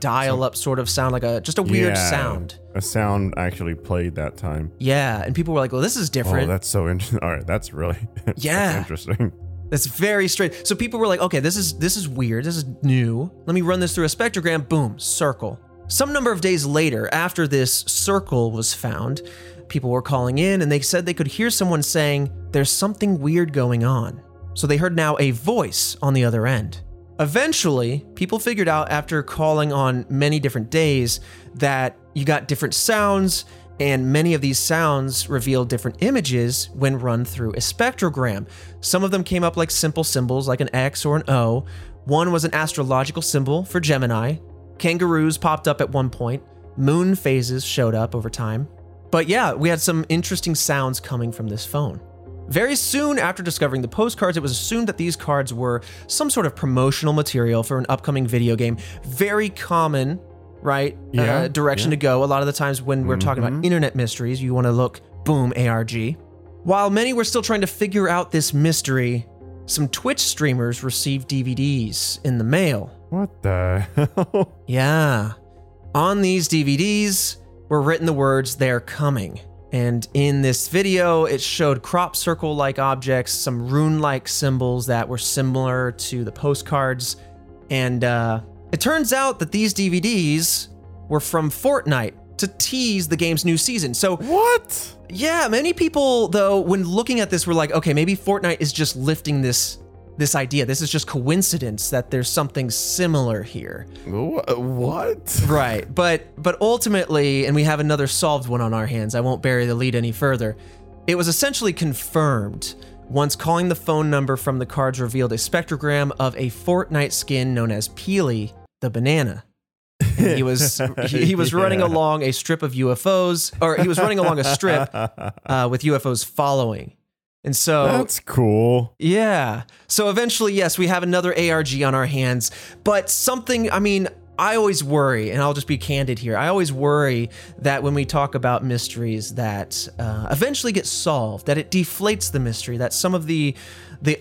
dial-up sort of sound, like just a weird sound. A sound actually played that time. Yeah, and people were like, well, this is different. Oh, that's so interesting. All right, that's really that's interesting. That's very strange. So people were like, okay, this is weird. This is new. Let me run this through a spectrogram. Boom, circle. Some number of days later, after this circle was found, people were calling in and they said they could hear someone saying, there's something weird going on. So they heard now a voice on the other end. Eventually, people figured out after calling on many different days that you got different sounds, and many of these sounds reveal different images when run through a spectrogram. Some of them came up like simple symbols, like an X or an O. One was an astrological symbol for Gemini. Kangaroos popped up at one point. Moon phases showed up over time. But yeah, we had some interesting sounds coming from this phone. Very soon after discovering the postcards, it was assumed that these cards were some sort of promotional material for an upcoming video game. Very common, right? Direction to go. A lot of the times when we're talking about internet mysteries, you want to look, boom, ARG. While many were still trying to figure out this mystery, some Twitch streamers received DVDs in the mail. What the hell? Yeah. On these DVDs were written the words, They're Coming. And in this video, it showed crop circle-like objects, some rune-like symbols that were similar to the postcards. And it turns out that these DVDs were from Fortnite to tease the game's new season. So what? Yeah, many people, though, when looking at this, were like, okay, maybe Fortnite is just lifting this idea. This is just coincidence that there's something similar here. What? Right. But ultimately, and we have another solved one on our hands, I won't bury the lead any further. It was essentially confirmed once calling the phone number from the cards revealed a spectrogram of a Fortnite skin known as Peely, the banana. And he was running along a strip with UFOs following. And so that's cool. Yeah. So eventually, yes, we have another ARG on our hands, but something, I mean, I always worry, and I'll just be candid here. I always worry that when we talk about mysteries that eventually get solved, that it deflates the mystery, that some of the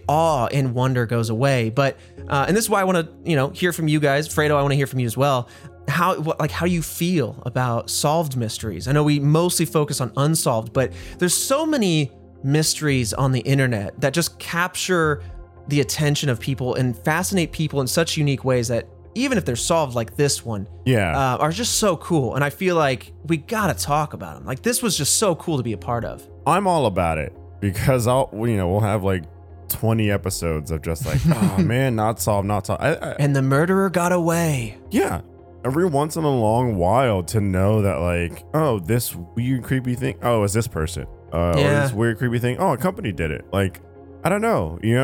awe and wonder goes away. But and this is why I want to, hear from you guys, Fredo. I want to hear from you as well. How do you feel about solved mysteries? I know we mostly focus on unsolved, but there's so many mysteries on the internet that just capture the attention of people and fascinate people in such unique ways that, even if they're solved like this one, are just so cool. And I feel like we got to talk about them. Like, this was just so cool to be a part of. I'm all about it because we'll have like 20 episodes of just like, oh man, not solved. And the murderer got away. Yeah. Every once in a long while to know that like, oh, this weird, creepy thing. Oh, it's this person. Or this weird, creepy thing. Oh, a company did it. Like, I don't know. It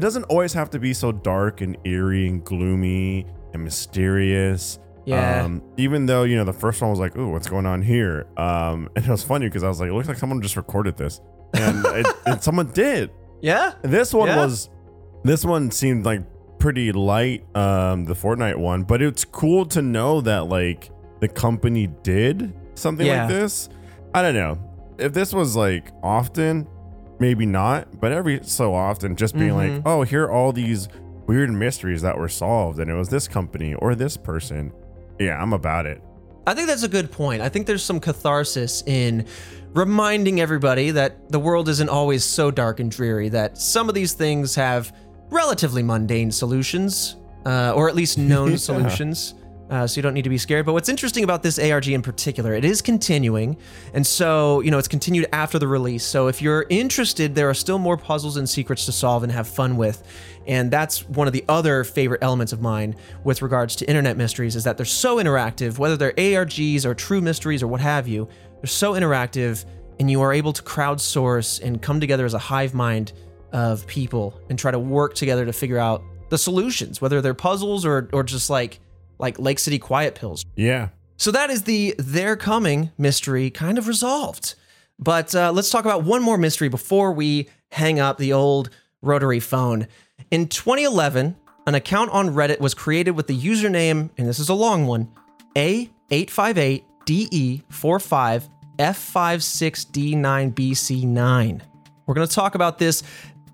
doesn't always have to be so dark and eerie and gloomy and mysterious. Yeah. Even though, the first one was like, ooh, what's going on here? And it was funny because I was like, it looks like someone just recorded this. And, and someone did. Yeah. And this one seemed like pretty light, the Fortnite one. But it's cool to know that like the company did something like this. I don't know. If this was like often... Maybe not, but every so often just being like, oh, here are all these weird mysteries that were solved and it was this company or this person. Yeah, I'm about it. I think that's a good point. I think there's some catharsis in reminding everybody that the world isn't always so dark and dreary, that some of these things have relatively mundane solutions, or at least known solutions. So you don't need to be scared. But what's interesting about this ARG in particular, it is continuing. And so, it's continued after the release. So if you're interested, there are still more puzzles and secrets to solve and have fun with. And that's one of the other favorite elements of mine with regards to internet mysteries is that they're so interactive, whether they're ARGs or true mysteries or what have you, they're so interactive and you are able to crowdsource and come together as a hive mind of people and try to work together to figure out the solutions, whether they're puzzles or just like Lake City Quiet Pills. Yeah. So that is the They're Coming mystery kind of resolved. But let's talk about one more mystery before we hang up the old rotary phone. In 2011, an account on Reddit was created with the username, and this is a long one, A858DE45F56D9BC9. We're going to talk about this,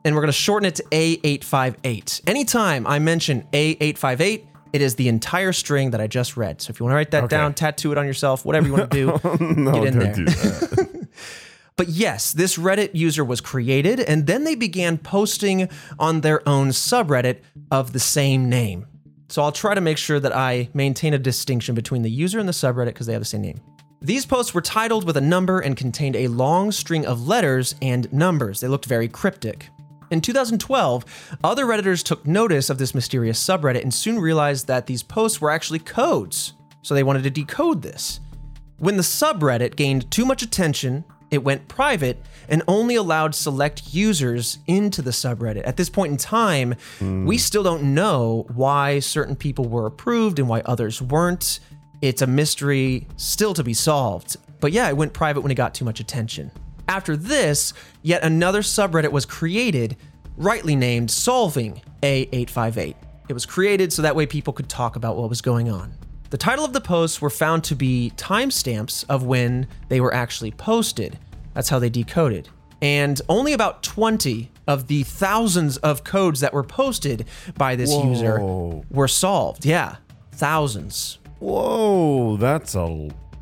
and we're going to shorten it to A858. Anytime I mention A858, it is the entire string that I just read. So if you want to write that down, tattoo it on yourself, whatever you want to do, get in there. Do that. But yes, this Reddit user was created, and then they began posting on their own subreddit of the same name. So I'll try to make sure that I maintain a distinction between the user and the subreddit because they have the same name. These posts were titled with a number and contained a long string of letters and numbers. They looked very cryptic. In 2012, other Redditors took notice of this mysterious subreddit and soon realized that these posts were actually codes, so they wanted to decode this. When the subreddit gained too much attention, it went private and only allowed select users into the subreddit. At this point in time, we still don't know why certain people were approved and why others weren't. It's a mystery still to be solved. But yeah, it went private when it got too much attention. After this, yet another subreddit was created, rightly named Solving A858. It was created so that way people could talk about what was going on. The title of the posts were found to be timestamps of when they were actually posted. That's how they decoded. And only about 20 of the thousands of codes that were posted by this user were solved. Yeah, thousands. Whoa, that's a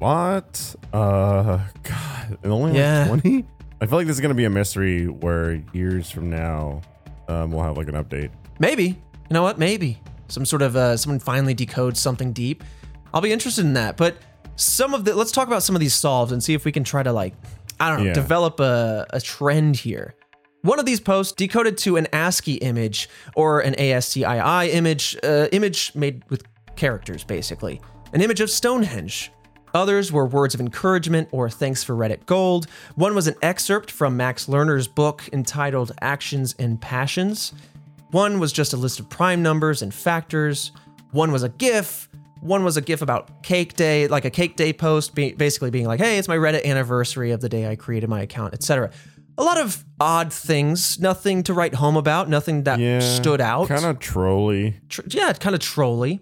lot. God, only 20? I feel like this is going to be a mystery where years from now we'll have like an update. Maybe. You know what? Maybe. Some sort of, someone finally decodes something deep. I'll be interested in that. But let's talk about some of these solves and see if we can try to develop a trend here. One of these posts decoded to an ASCII image or an ASCII image, image made with characters, basically. An image of Stonehenge. Others were words of encouragement or thanks for Reddit gold. One was an excerpt from Max Lerner's book entitled Actions and Passions. One was just a list of prime numbers and factors. One was a GIF. One was a GIF about Cake Day, like a Cake Day post, basically being like, hey, it's my Reddit anniversary of the day I created my account, etc. a lot of odd things. Nothing to write home about. Nothing that stood out. Kind of trolly. Kind of trolly.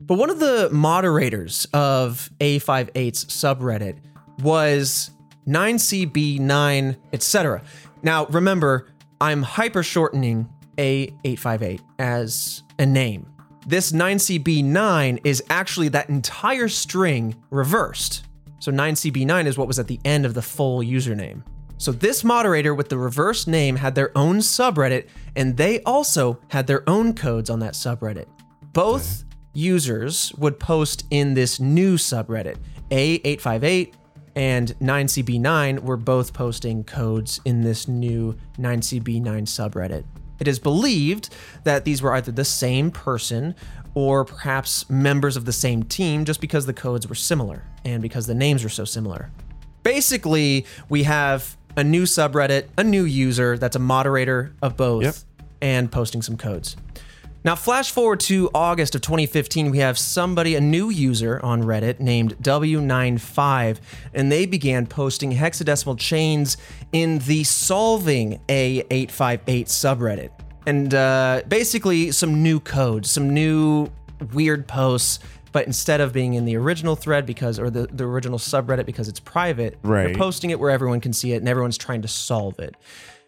But one of the moderators of A58's subreddit was 9CB9, etc. Now, remember, I'm hyper-shortening A858 as a name. This 9CB9 is actually that entire string reversed. So 9CB9 is what was at the end of the full username. So this moderator with the reverse name had their own subreddit, and they also had their own codes on that subreddit. Both users would post in this new subreddit. A858 and 9CB9 were both posting codes in this new 9CB9 subreddit. It is believed that these were either the same person or perhaps members of the same team, just because the codes were similar and because the names were so similar. Basically, we have a new subreddit, a new user that's a moderator of both, and posting some codes. Now, flash forward to August of 2015, we have somebody, a new user on Reddit named W95, and they began posting hexadecimal chains in the Solving A858 subreddit. And basically some new codes, some new weird posts, but instead of being in the original thread because, or the original subreddit because it's private, they're posting it where everyone can see it and everyone's trying to solve it.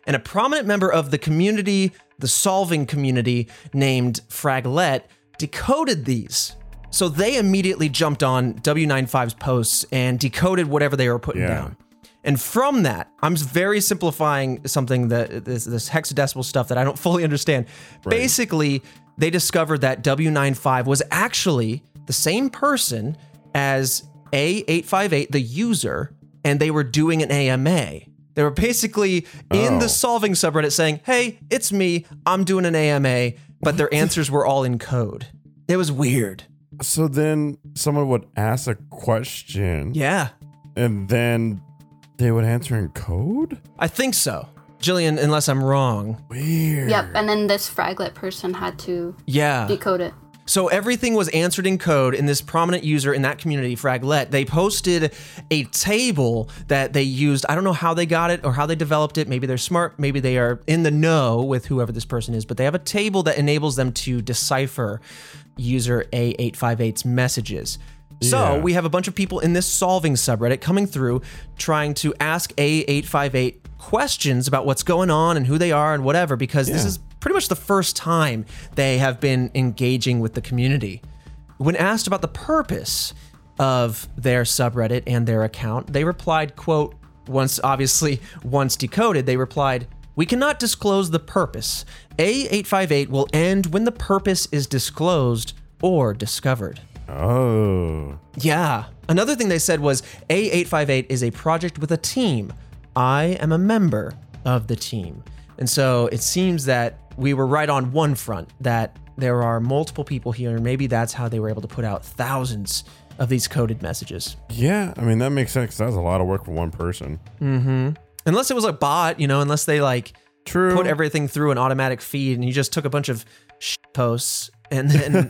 And a prominent member of the community, the solving community, named Fraglet, decoded these. So they immediately jumped on W95's posts and decoded whatever they were putting down. And from that, I'm very simplifying something that this hexadecimal stuff that I don't fully understand. Basically, they discovered that W95 was actually the same person as A858, the user, and they were doing an AMA. They were basically in the solving subreddit saying, hey, it's me, I'm doing an AMA, but their answers were all in code. It was weird. So then someone would ask a question. Yeah. And then they would answer in code? I think so. Jillian, unless I'm wrong. Weird. Yep, and then this Fraglet person had to decode it. So everything was answered in code, and this prominent user in that community, Fraglet, they posted a table that they used. I don't know how they got it or how they developed it. Maybe they're smart. Maybe they are in the know with whoever this person is. But they have a table that enables them to decipher user A858's messages. So we have a bunch of people in this solving subreddit coming through, trying to ask A858 questions about what's going on and who they are and whatever, because this is pretty much the first time they have been engaging with the community. When asked about the purpose of their subreddit and their account, they replied, quote, once decoded, they replied, "We cannot disclose the purpose. A858 will end when the purpose is disclosed or discovered." Oh. Yeah. Another thing they said was A858 is a project with a team. I am a member of the team. And so it seems that we were right on one front, that there are multiple people here, and maybe that's how they were able to put out thousands of these coded messages. Yeah. I mean, that makes sense, because that was a lot of work for one person. Mm-hmm. Unless it was a bot, unless they put everything through an automatic feed and you just took a bunch of posts and then,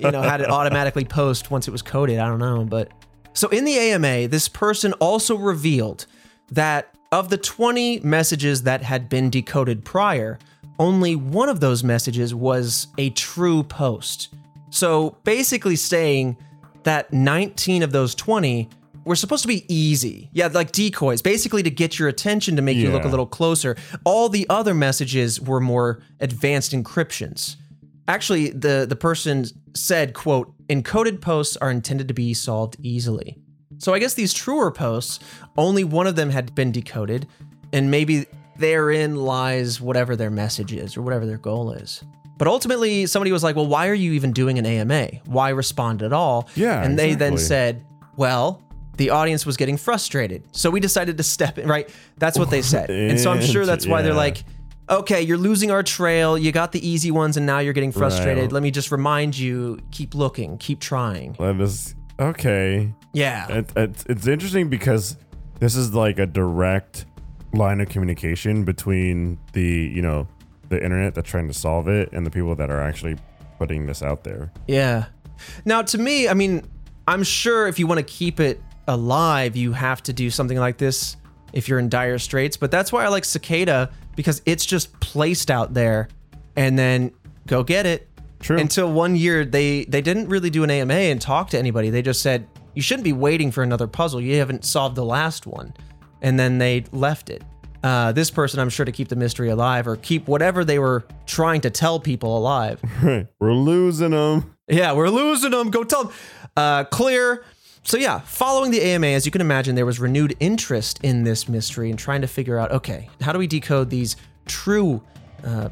had it automatically post once it was coded. I don't know. But so in the AMA, this person also revealed that of the 20 messages that had been decoded prior, only one of those messages was a true post. So basically saying that 19 of those 20 were supposed to be easy. Yeah, like decoys, basically to get your attention, to make you look a little closer. All the other messages were more advanced encryptions. Actually, the person said, quote, "Encoded posts are intended to be solved easily." So I guess these truer posts, only one of them had been decoded, and maybe therein lies whatever their message is or whatever their goal is. But ultimately, somebody was like, well, why are you even doing an AMA? Why respond at all? Yeah, and they then said, well, the audience was getting frustrated, so we decided to step in, right? That's what they said. And so I'm sure that's why they're like, okay, you're losing our trail. You got the easy ones, and now you're getting frustrated. Right. Let me just remind you, keep looking, keep trying. Okay. Yeah. It's interesting because this is like a direct line of communication between the, the internet that's trying to solve it and the people that are actually putting this out there. Yeah. Now, to me, I mean, I'm sure if you want to keep it alive, you have to do something like this if you're in dire straits. But that's why I like Cicada, because it's just placed out there and then go get it. True. Until one year, they didn't really do an AMA and talk to anybody. They just said, you shouldn't be waiting for another puzzle. You haven't solved the last one. And then they left it. This person, I'm sure, to keep the mystery alive or keep whatever they were trying to tell people alive. Right. We're losing them. Yeah, we're losing them. Go tell them. Clear. So yeah, following the AMA, as you can imagine, there was renewed interest in this mystery and trying to figure out, okay, how do we decode these true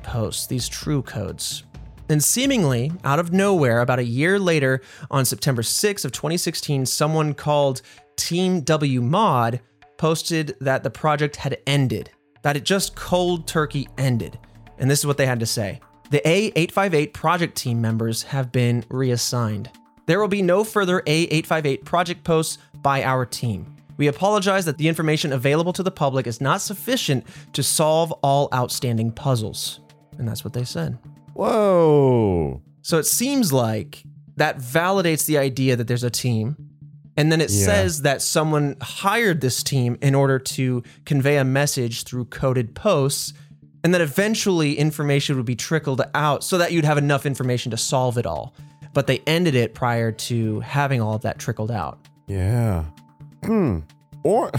posts, these true codes? And seemingly out of nowhere, about a year later, on September 6th of 2016, someone called Team W Mod posted that the project had ended, that it just cold turkey ended. And this is what they had to say. The A858 project team members have been reassigned. There will be no further A858 project posts by our team. We apologize that the information available to the public is not sufficient to solve all outstanding puzzles. And that's what they said. Whoa. So it seems like that validates the idea that there's a team. And then it says that someone hired this team in order to convey a message through coded posts, and that eventually information would be trickled out so that you'd have enough information to solve it all. But they ended it prior to having all of that trickled out. Yeah. Or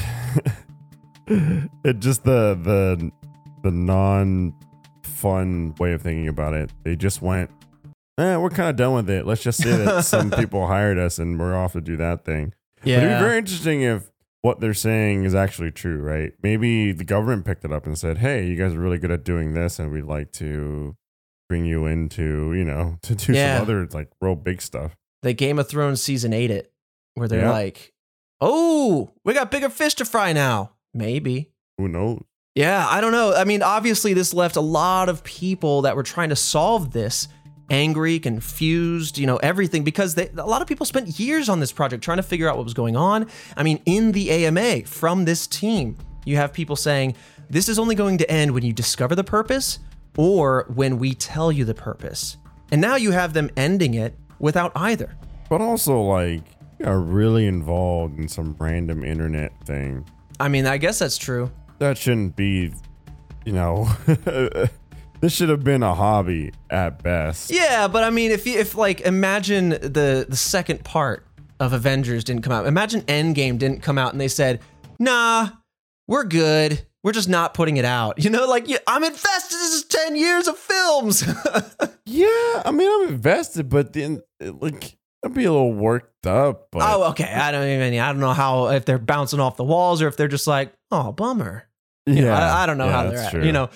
it just the non-fun way of thinking about it. They just went, we're kind of done with it. Let's just say that some people hired us and we're off to do that thing. Yeah. But it'd be very interesting if what they're saying is actually true, right? Maybe the government picked it up and said, hey, you guys are really good at doing this and we'd like to bring you into, you know, to do some other like real big stuff. They Game of Thrones season 8 it, where they're like, oh, we got bigger fish to fry now. Maybe. Who knows? Yeah, I don't know. I mean, obviously this left a lot of people that were trying to solve this angry, confused, you know, everything, because a lot of people spent years on this project trying to figure out what was going on. I mean, in the AMA from this team, you have people saying, this is only going to end when you discover the purpose or when we tell you the purpose. And now you have them ending it without either. But also, like, you are really involved in some random internet thing. I mean, I guess that's true. That shouldn't be, you know... This should have been a hobby at best. Yeah, but I mean, if like, imagine the second part of Avengers didn't come out. Imagine Endgame didn't come out and they said, nah, we're good. We're just not putting it out. You know, like, I'm invested. This is 10 years of films. Yeah, I mean, I'm invested, but then, like... I'd be a little worked up. But. Oh, okay. I don't know how, if they're bouncing off the walls or if they're just like, oh, bummer. You know, I don't know how they're at, true. You know.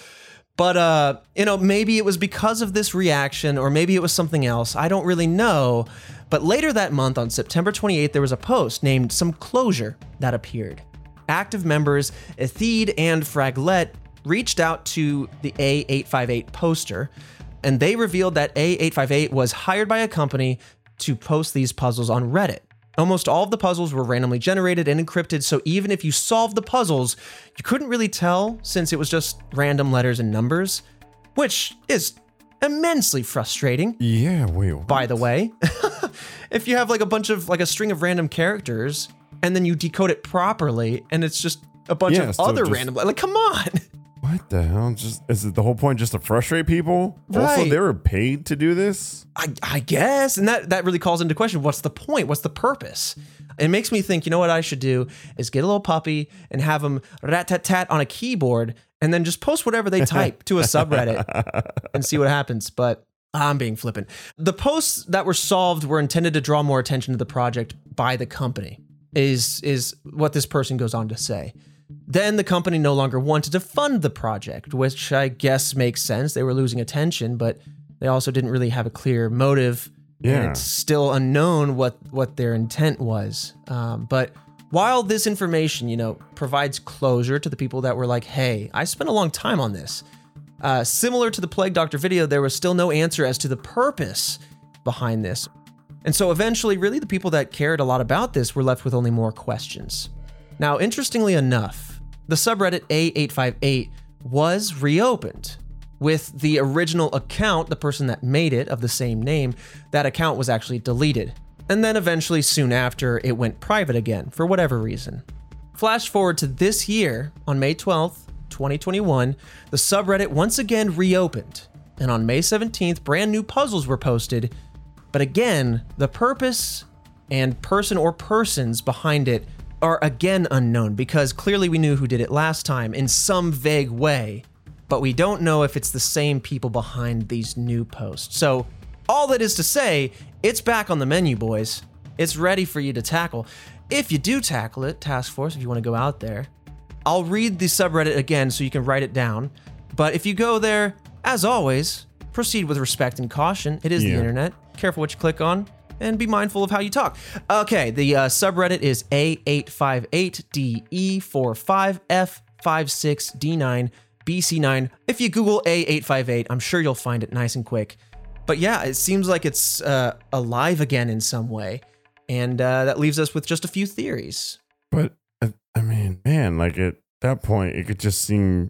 But, you know, maybe it was because of this reaction or maybe it was something else. I don't really know. But later that month on September 28th, there was a post named Some Closure that appeared. Active members Ethede and Fraglet reached out to the A858 poster and they revealed that A858 was hired by a company to post these puzzles on Reddit. Almost all of the puzzles were randomly generated and encrypted, so even if you solved the puzzles, you couldn't really tell since it was just random letters and numbers, which is immensely frustrating. Yeah, wait. By the way, if you have like a bunch of, like a string of random characters, and then you decode it properly, and it's just a bunch of other random, like, come on. What the hell? Is it the whole point just to frustrate people? Right. Also, they were paid to do this? I guess. And that really calls into question, what's the point? What's the purpose? It makes me think, you know what I should do is get a little puppy and have them rat-tat-tat on a keyboard and then just post whatever they type to a subreddit and see what happens. But I'm being flippant. The posts that were solved were intended to draw more attention to the project by the company, is what this person goes on to say. Then the company no longer wanted to fund the project, which I guess makes sense. They were losing attention, but they also didn't really have a clear motive. Yeah. And it's still unknown what their intent was. But while this information, you know, provides closure to the people that were like, hey, I spent a long time on this. Similar to the Plague Doctor video, there was still no answer as to the purpose behind this. And so eventually, really, the people that cared a lot about this were left with only more questions. Now, interestingly enough, the subreddit A858 was reopened with the original account, the person that made it of the same name. That account was actually deleted. And then eventually soon after it went private again for whatever reason. Flash forward to this year, on May 12th, 2021, the subreddit once again reopened, and on May 17th, brand new puzzles were posted, but again, the purpose and person or persons behind it are again unknown, because clearly we knew who did it last time in some vague way, but we don't know if it's the same people behind these new posts. So all that is to say, it's back on the menu, boys. It's ready for you to tackle. If you do tackle it, task force, if you want to go out there. I'll read the subreddit again so you can write it down. But if you go there, as always, proceed with respect and caution. It is the internet. Careful what you click on and be mindful of how you talk. Okay, the subreddit is A858DE45F56D9BC9. If you Google A858, I'm sure you'll find it nice and quick. But yeah, it seems like it's alive again in some way. And that leaves us with just a few theories. But I mean, man, like at that point, it could just be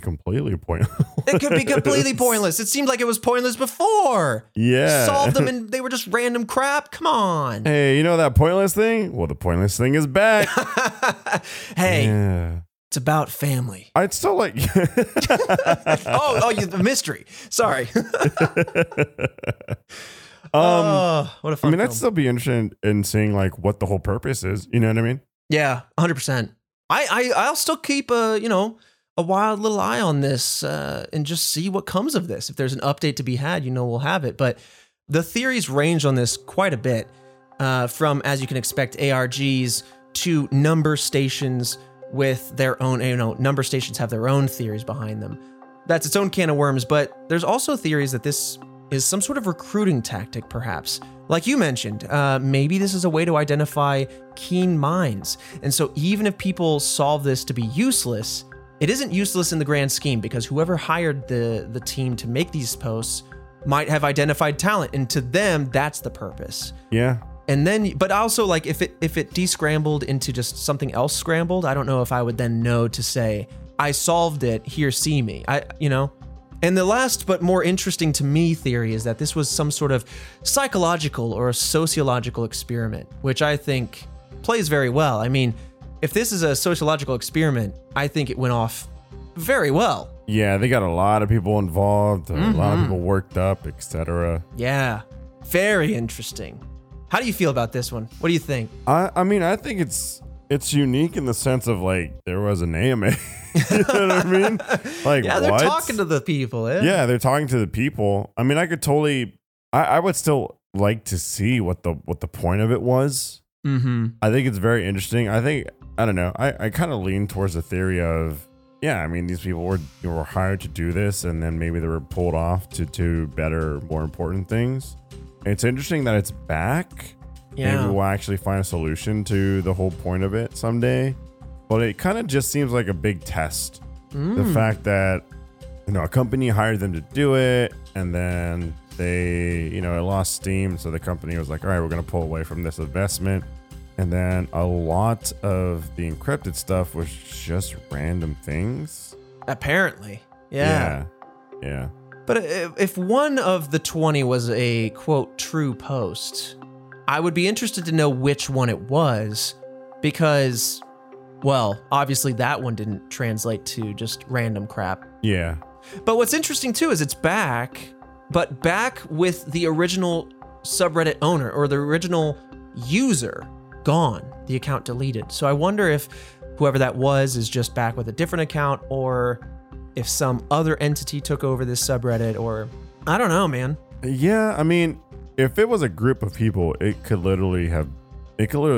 completely pointless. It could be completely pointless. It seemed like it was pointless before. Yeah. Solved them and they were just random crap. Come on. Hey, you know that pointless thing? Well, the pointless thing is back. Hey. Yeah. It's about family. I'd still like. oh, the mystery. Sorry. What a fun film. I'd still be interested in seeing like what the whole purpose is. You know what I mean? Yeah, 100%. I'll still keep a wild little eye on this and just see what comes of this. If there's an update to be had, we'll have it. But the theories range on this quite a bit, from, as you can expect, ARGs to number stations with their own. Number stations have their own theories behind them. That's its own can of worms. But there's also theories that this is some sort of recruiting tactic, perhaps. Like you mentioned, maybe this is a way to identify keen minds. And so even if people solve this to be useless, it isn't useless in the grand scheme, because whoever hired the team to make these posts might have identified talent, and to them, that's the purpose. Yeah. And then, but also like if it descrambled into just something else scrambled, I don't know if I would then know to say, I solved it, here, see me, I. And the last but more interesting to me theory is that this was some sort of psychological or sociological experiment, which I think plays very well. I mean, if this is a sociological experiment, I think it went off very well. Yeah, they got a lot of people involved, a lot of people worked up, etc. Yeah, very interesting. How do you feel about this one? What do you think? I think it's unique in the sense of like there was an AMA. You know what I mean? Like, yeah, they're talking to the people. Yeah. Yeah, they're talking to the people. I mean, I could totally. I would still like to see what the point of it was. Mm-hmm. I think it's very interesting. I don't know. I kind of lean towards the theory of, yeah, I mean, these people were hired to do this, and then maybe they were pulled off to do better, more important things. It's interesting that it's back. Yeah. Maybe we'll actually find a solution to the whole point of it someday. But it kind of just seems like a big test. Mm. The fact that, a company hired them to do it, and then they, it lost steam. So the company was like, all right, we're going to pull away from this investment. And then a lot of the encrypted stuff was just random things. Apparently. Yeah. But if one of the 20 was a, quote, true post, I would be interested to know which one it was, because, well, obviously that one didn't translate to just random crap. Yeah. But what's interesting, too, is it's back, but back with the original subreddit owner or the original user gone, the account deleted. So I wonder if whoever that was is just back with a different account, or if some other entity took over this subreddit, or I don't know, man. Yeah, I mean, if it was a group of people, it could literally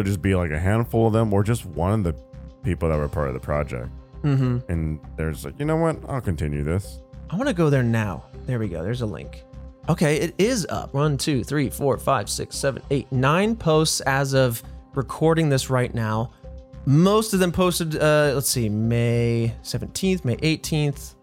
just be like a handful of them, or just one of the people that were part of the project. Mm-hmm. And there's like, you know what? I'll continue this. I want to go there now. There we go. There's a link. Okay, it is up. 1, 2, 3, 4, 5, 6, 7, 8, 9 posts as of recording this right now. Most of them posted, May 17th, May 18th,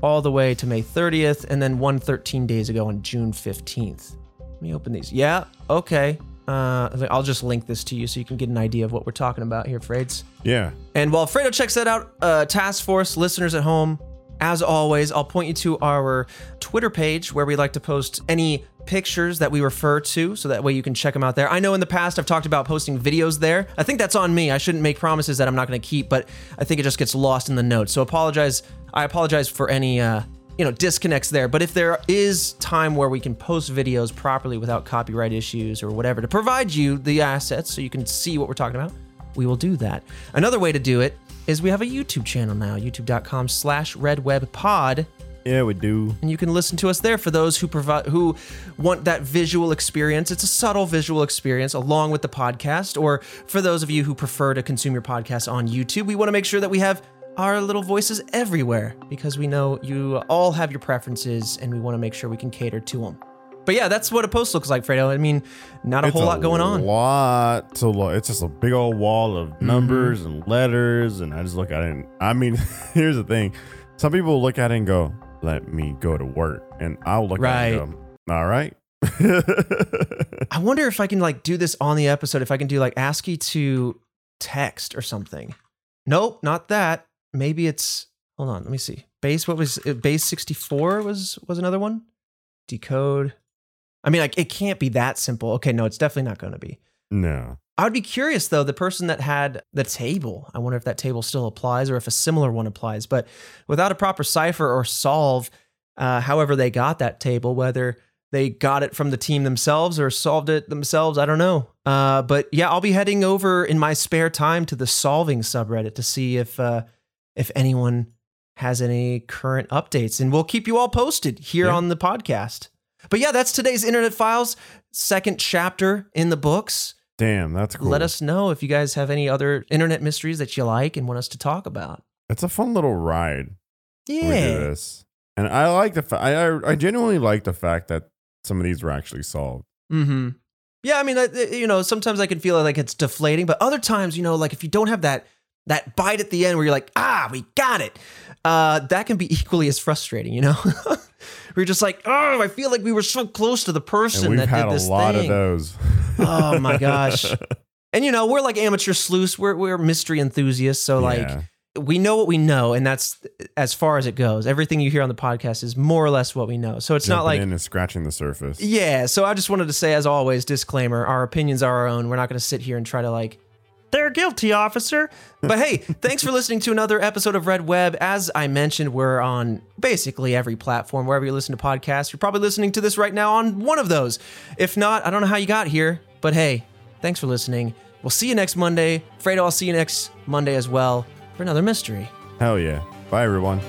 all the way to May 30th, and then one 13 days ago on June 15th. Let me open these. Yeah, okay. I'll just link this to you so you can get an idea of what we're talking about here, Frades. Yeah. And while Fredo checks that out, task force, listeners at home, As always, I'll point you to our Twitter page where we like to post any pictures that we refer to, so that way you can check them out there. I know in the past I've talked about posting videos there. I think that's on me. I shouldn't make promises that I'm not going to keep, but I think it just gets lost in the notes. So I apologize for any disconnects there. But if there is time where we can post videos properly without copyright issues or whatever to provide you the assets so you can see what we're talking about, we will do that. Another way to do it is we have a YouTube channel now, youtube.com/redwebpod. Yeah, we do. And you can listen to us there for those who want that visual experience. It's a subtle visual experience along with the podcast, or for those of you who prefer to consume your podcast on YouTube, we want to make sure that we have our little voices everywhere because we know you all have your preferences and we want to make sure we can cater to them. But yeah, that's what a post looks like, Fredo. I mean, not a whole lot going on. It's just a big old wall of numbers and letters, and I just look at it. And, I mean, here's the thing. Some people look at it and go, let me go to work. And I'll look at it and go, all right. I wonder if I can do this on the episode, if I can do ASCII to text or something. Nope, not that. Maybe it's, hold on, let me see. Base 64 was another one. Decode. I mean, it can't be that simple. Okay, no, it's definitely not going to be. No. I would be curious, though, the person that had the table. I wonder if that table still applies or if a similar one applies. But without a proper cipher or solve, however they got that table, whether they got it from the team themselves or solved it themselves, I don't know. But yeah, I'll be heading over in my spare time to the solving subreddit to see if anyone has any current updates, and we'll keep you all posted here on the podcast. But yeah, that's today's Internet Files, second chapter in the books. Damn, that's cool. Let us know if you guys have any other internet mysteries that you like and want us to talk about. It's a fun little ride. Yeah. We do this. And I like the I genuinely like the fact that some of these were actually solved. Mm-hmm. Yeah, I mean, sometimes I can feel like it's deflating, but other times, if you don't have that bite at the end where you're like, we got it. That can be equally as frustrating, We're just like, oh, I feel like we were so close to the person that did this thing. We've had a lot of those. Oh, my gosh. And, we're like amateur sleuths. We're mystery enthusiasts. So, we know what we know. And that's as far as it goes. Everything you hear on the podcast is more or less what we know. So it's not like... and scratching the surface. Yeah. So I just wanted to say, as always, disclaimer, our opinions are our own. We're not going to sit here and try to they're guilty, officer. But hey, thanks for listening to another episode of Red Web. As I mentioned, we're on basically every platform. Wherever you listen to podcasts, you're probably listening to this right now on one of those. If not, I don't know how you got here. But hey, thanks for listening. We'll see you next Monday. Fredo, I'll see you next Monday as well for another mystery. Hell yeah. Bye, everyone.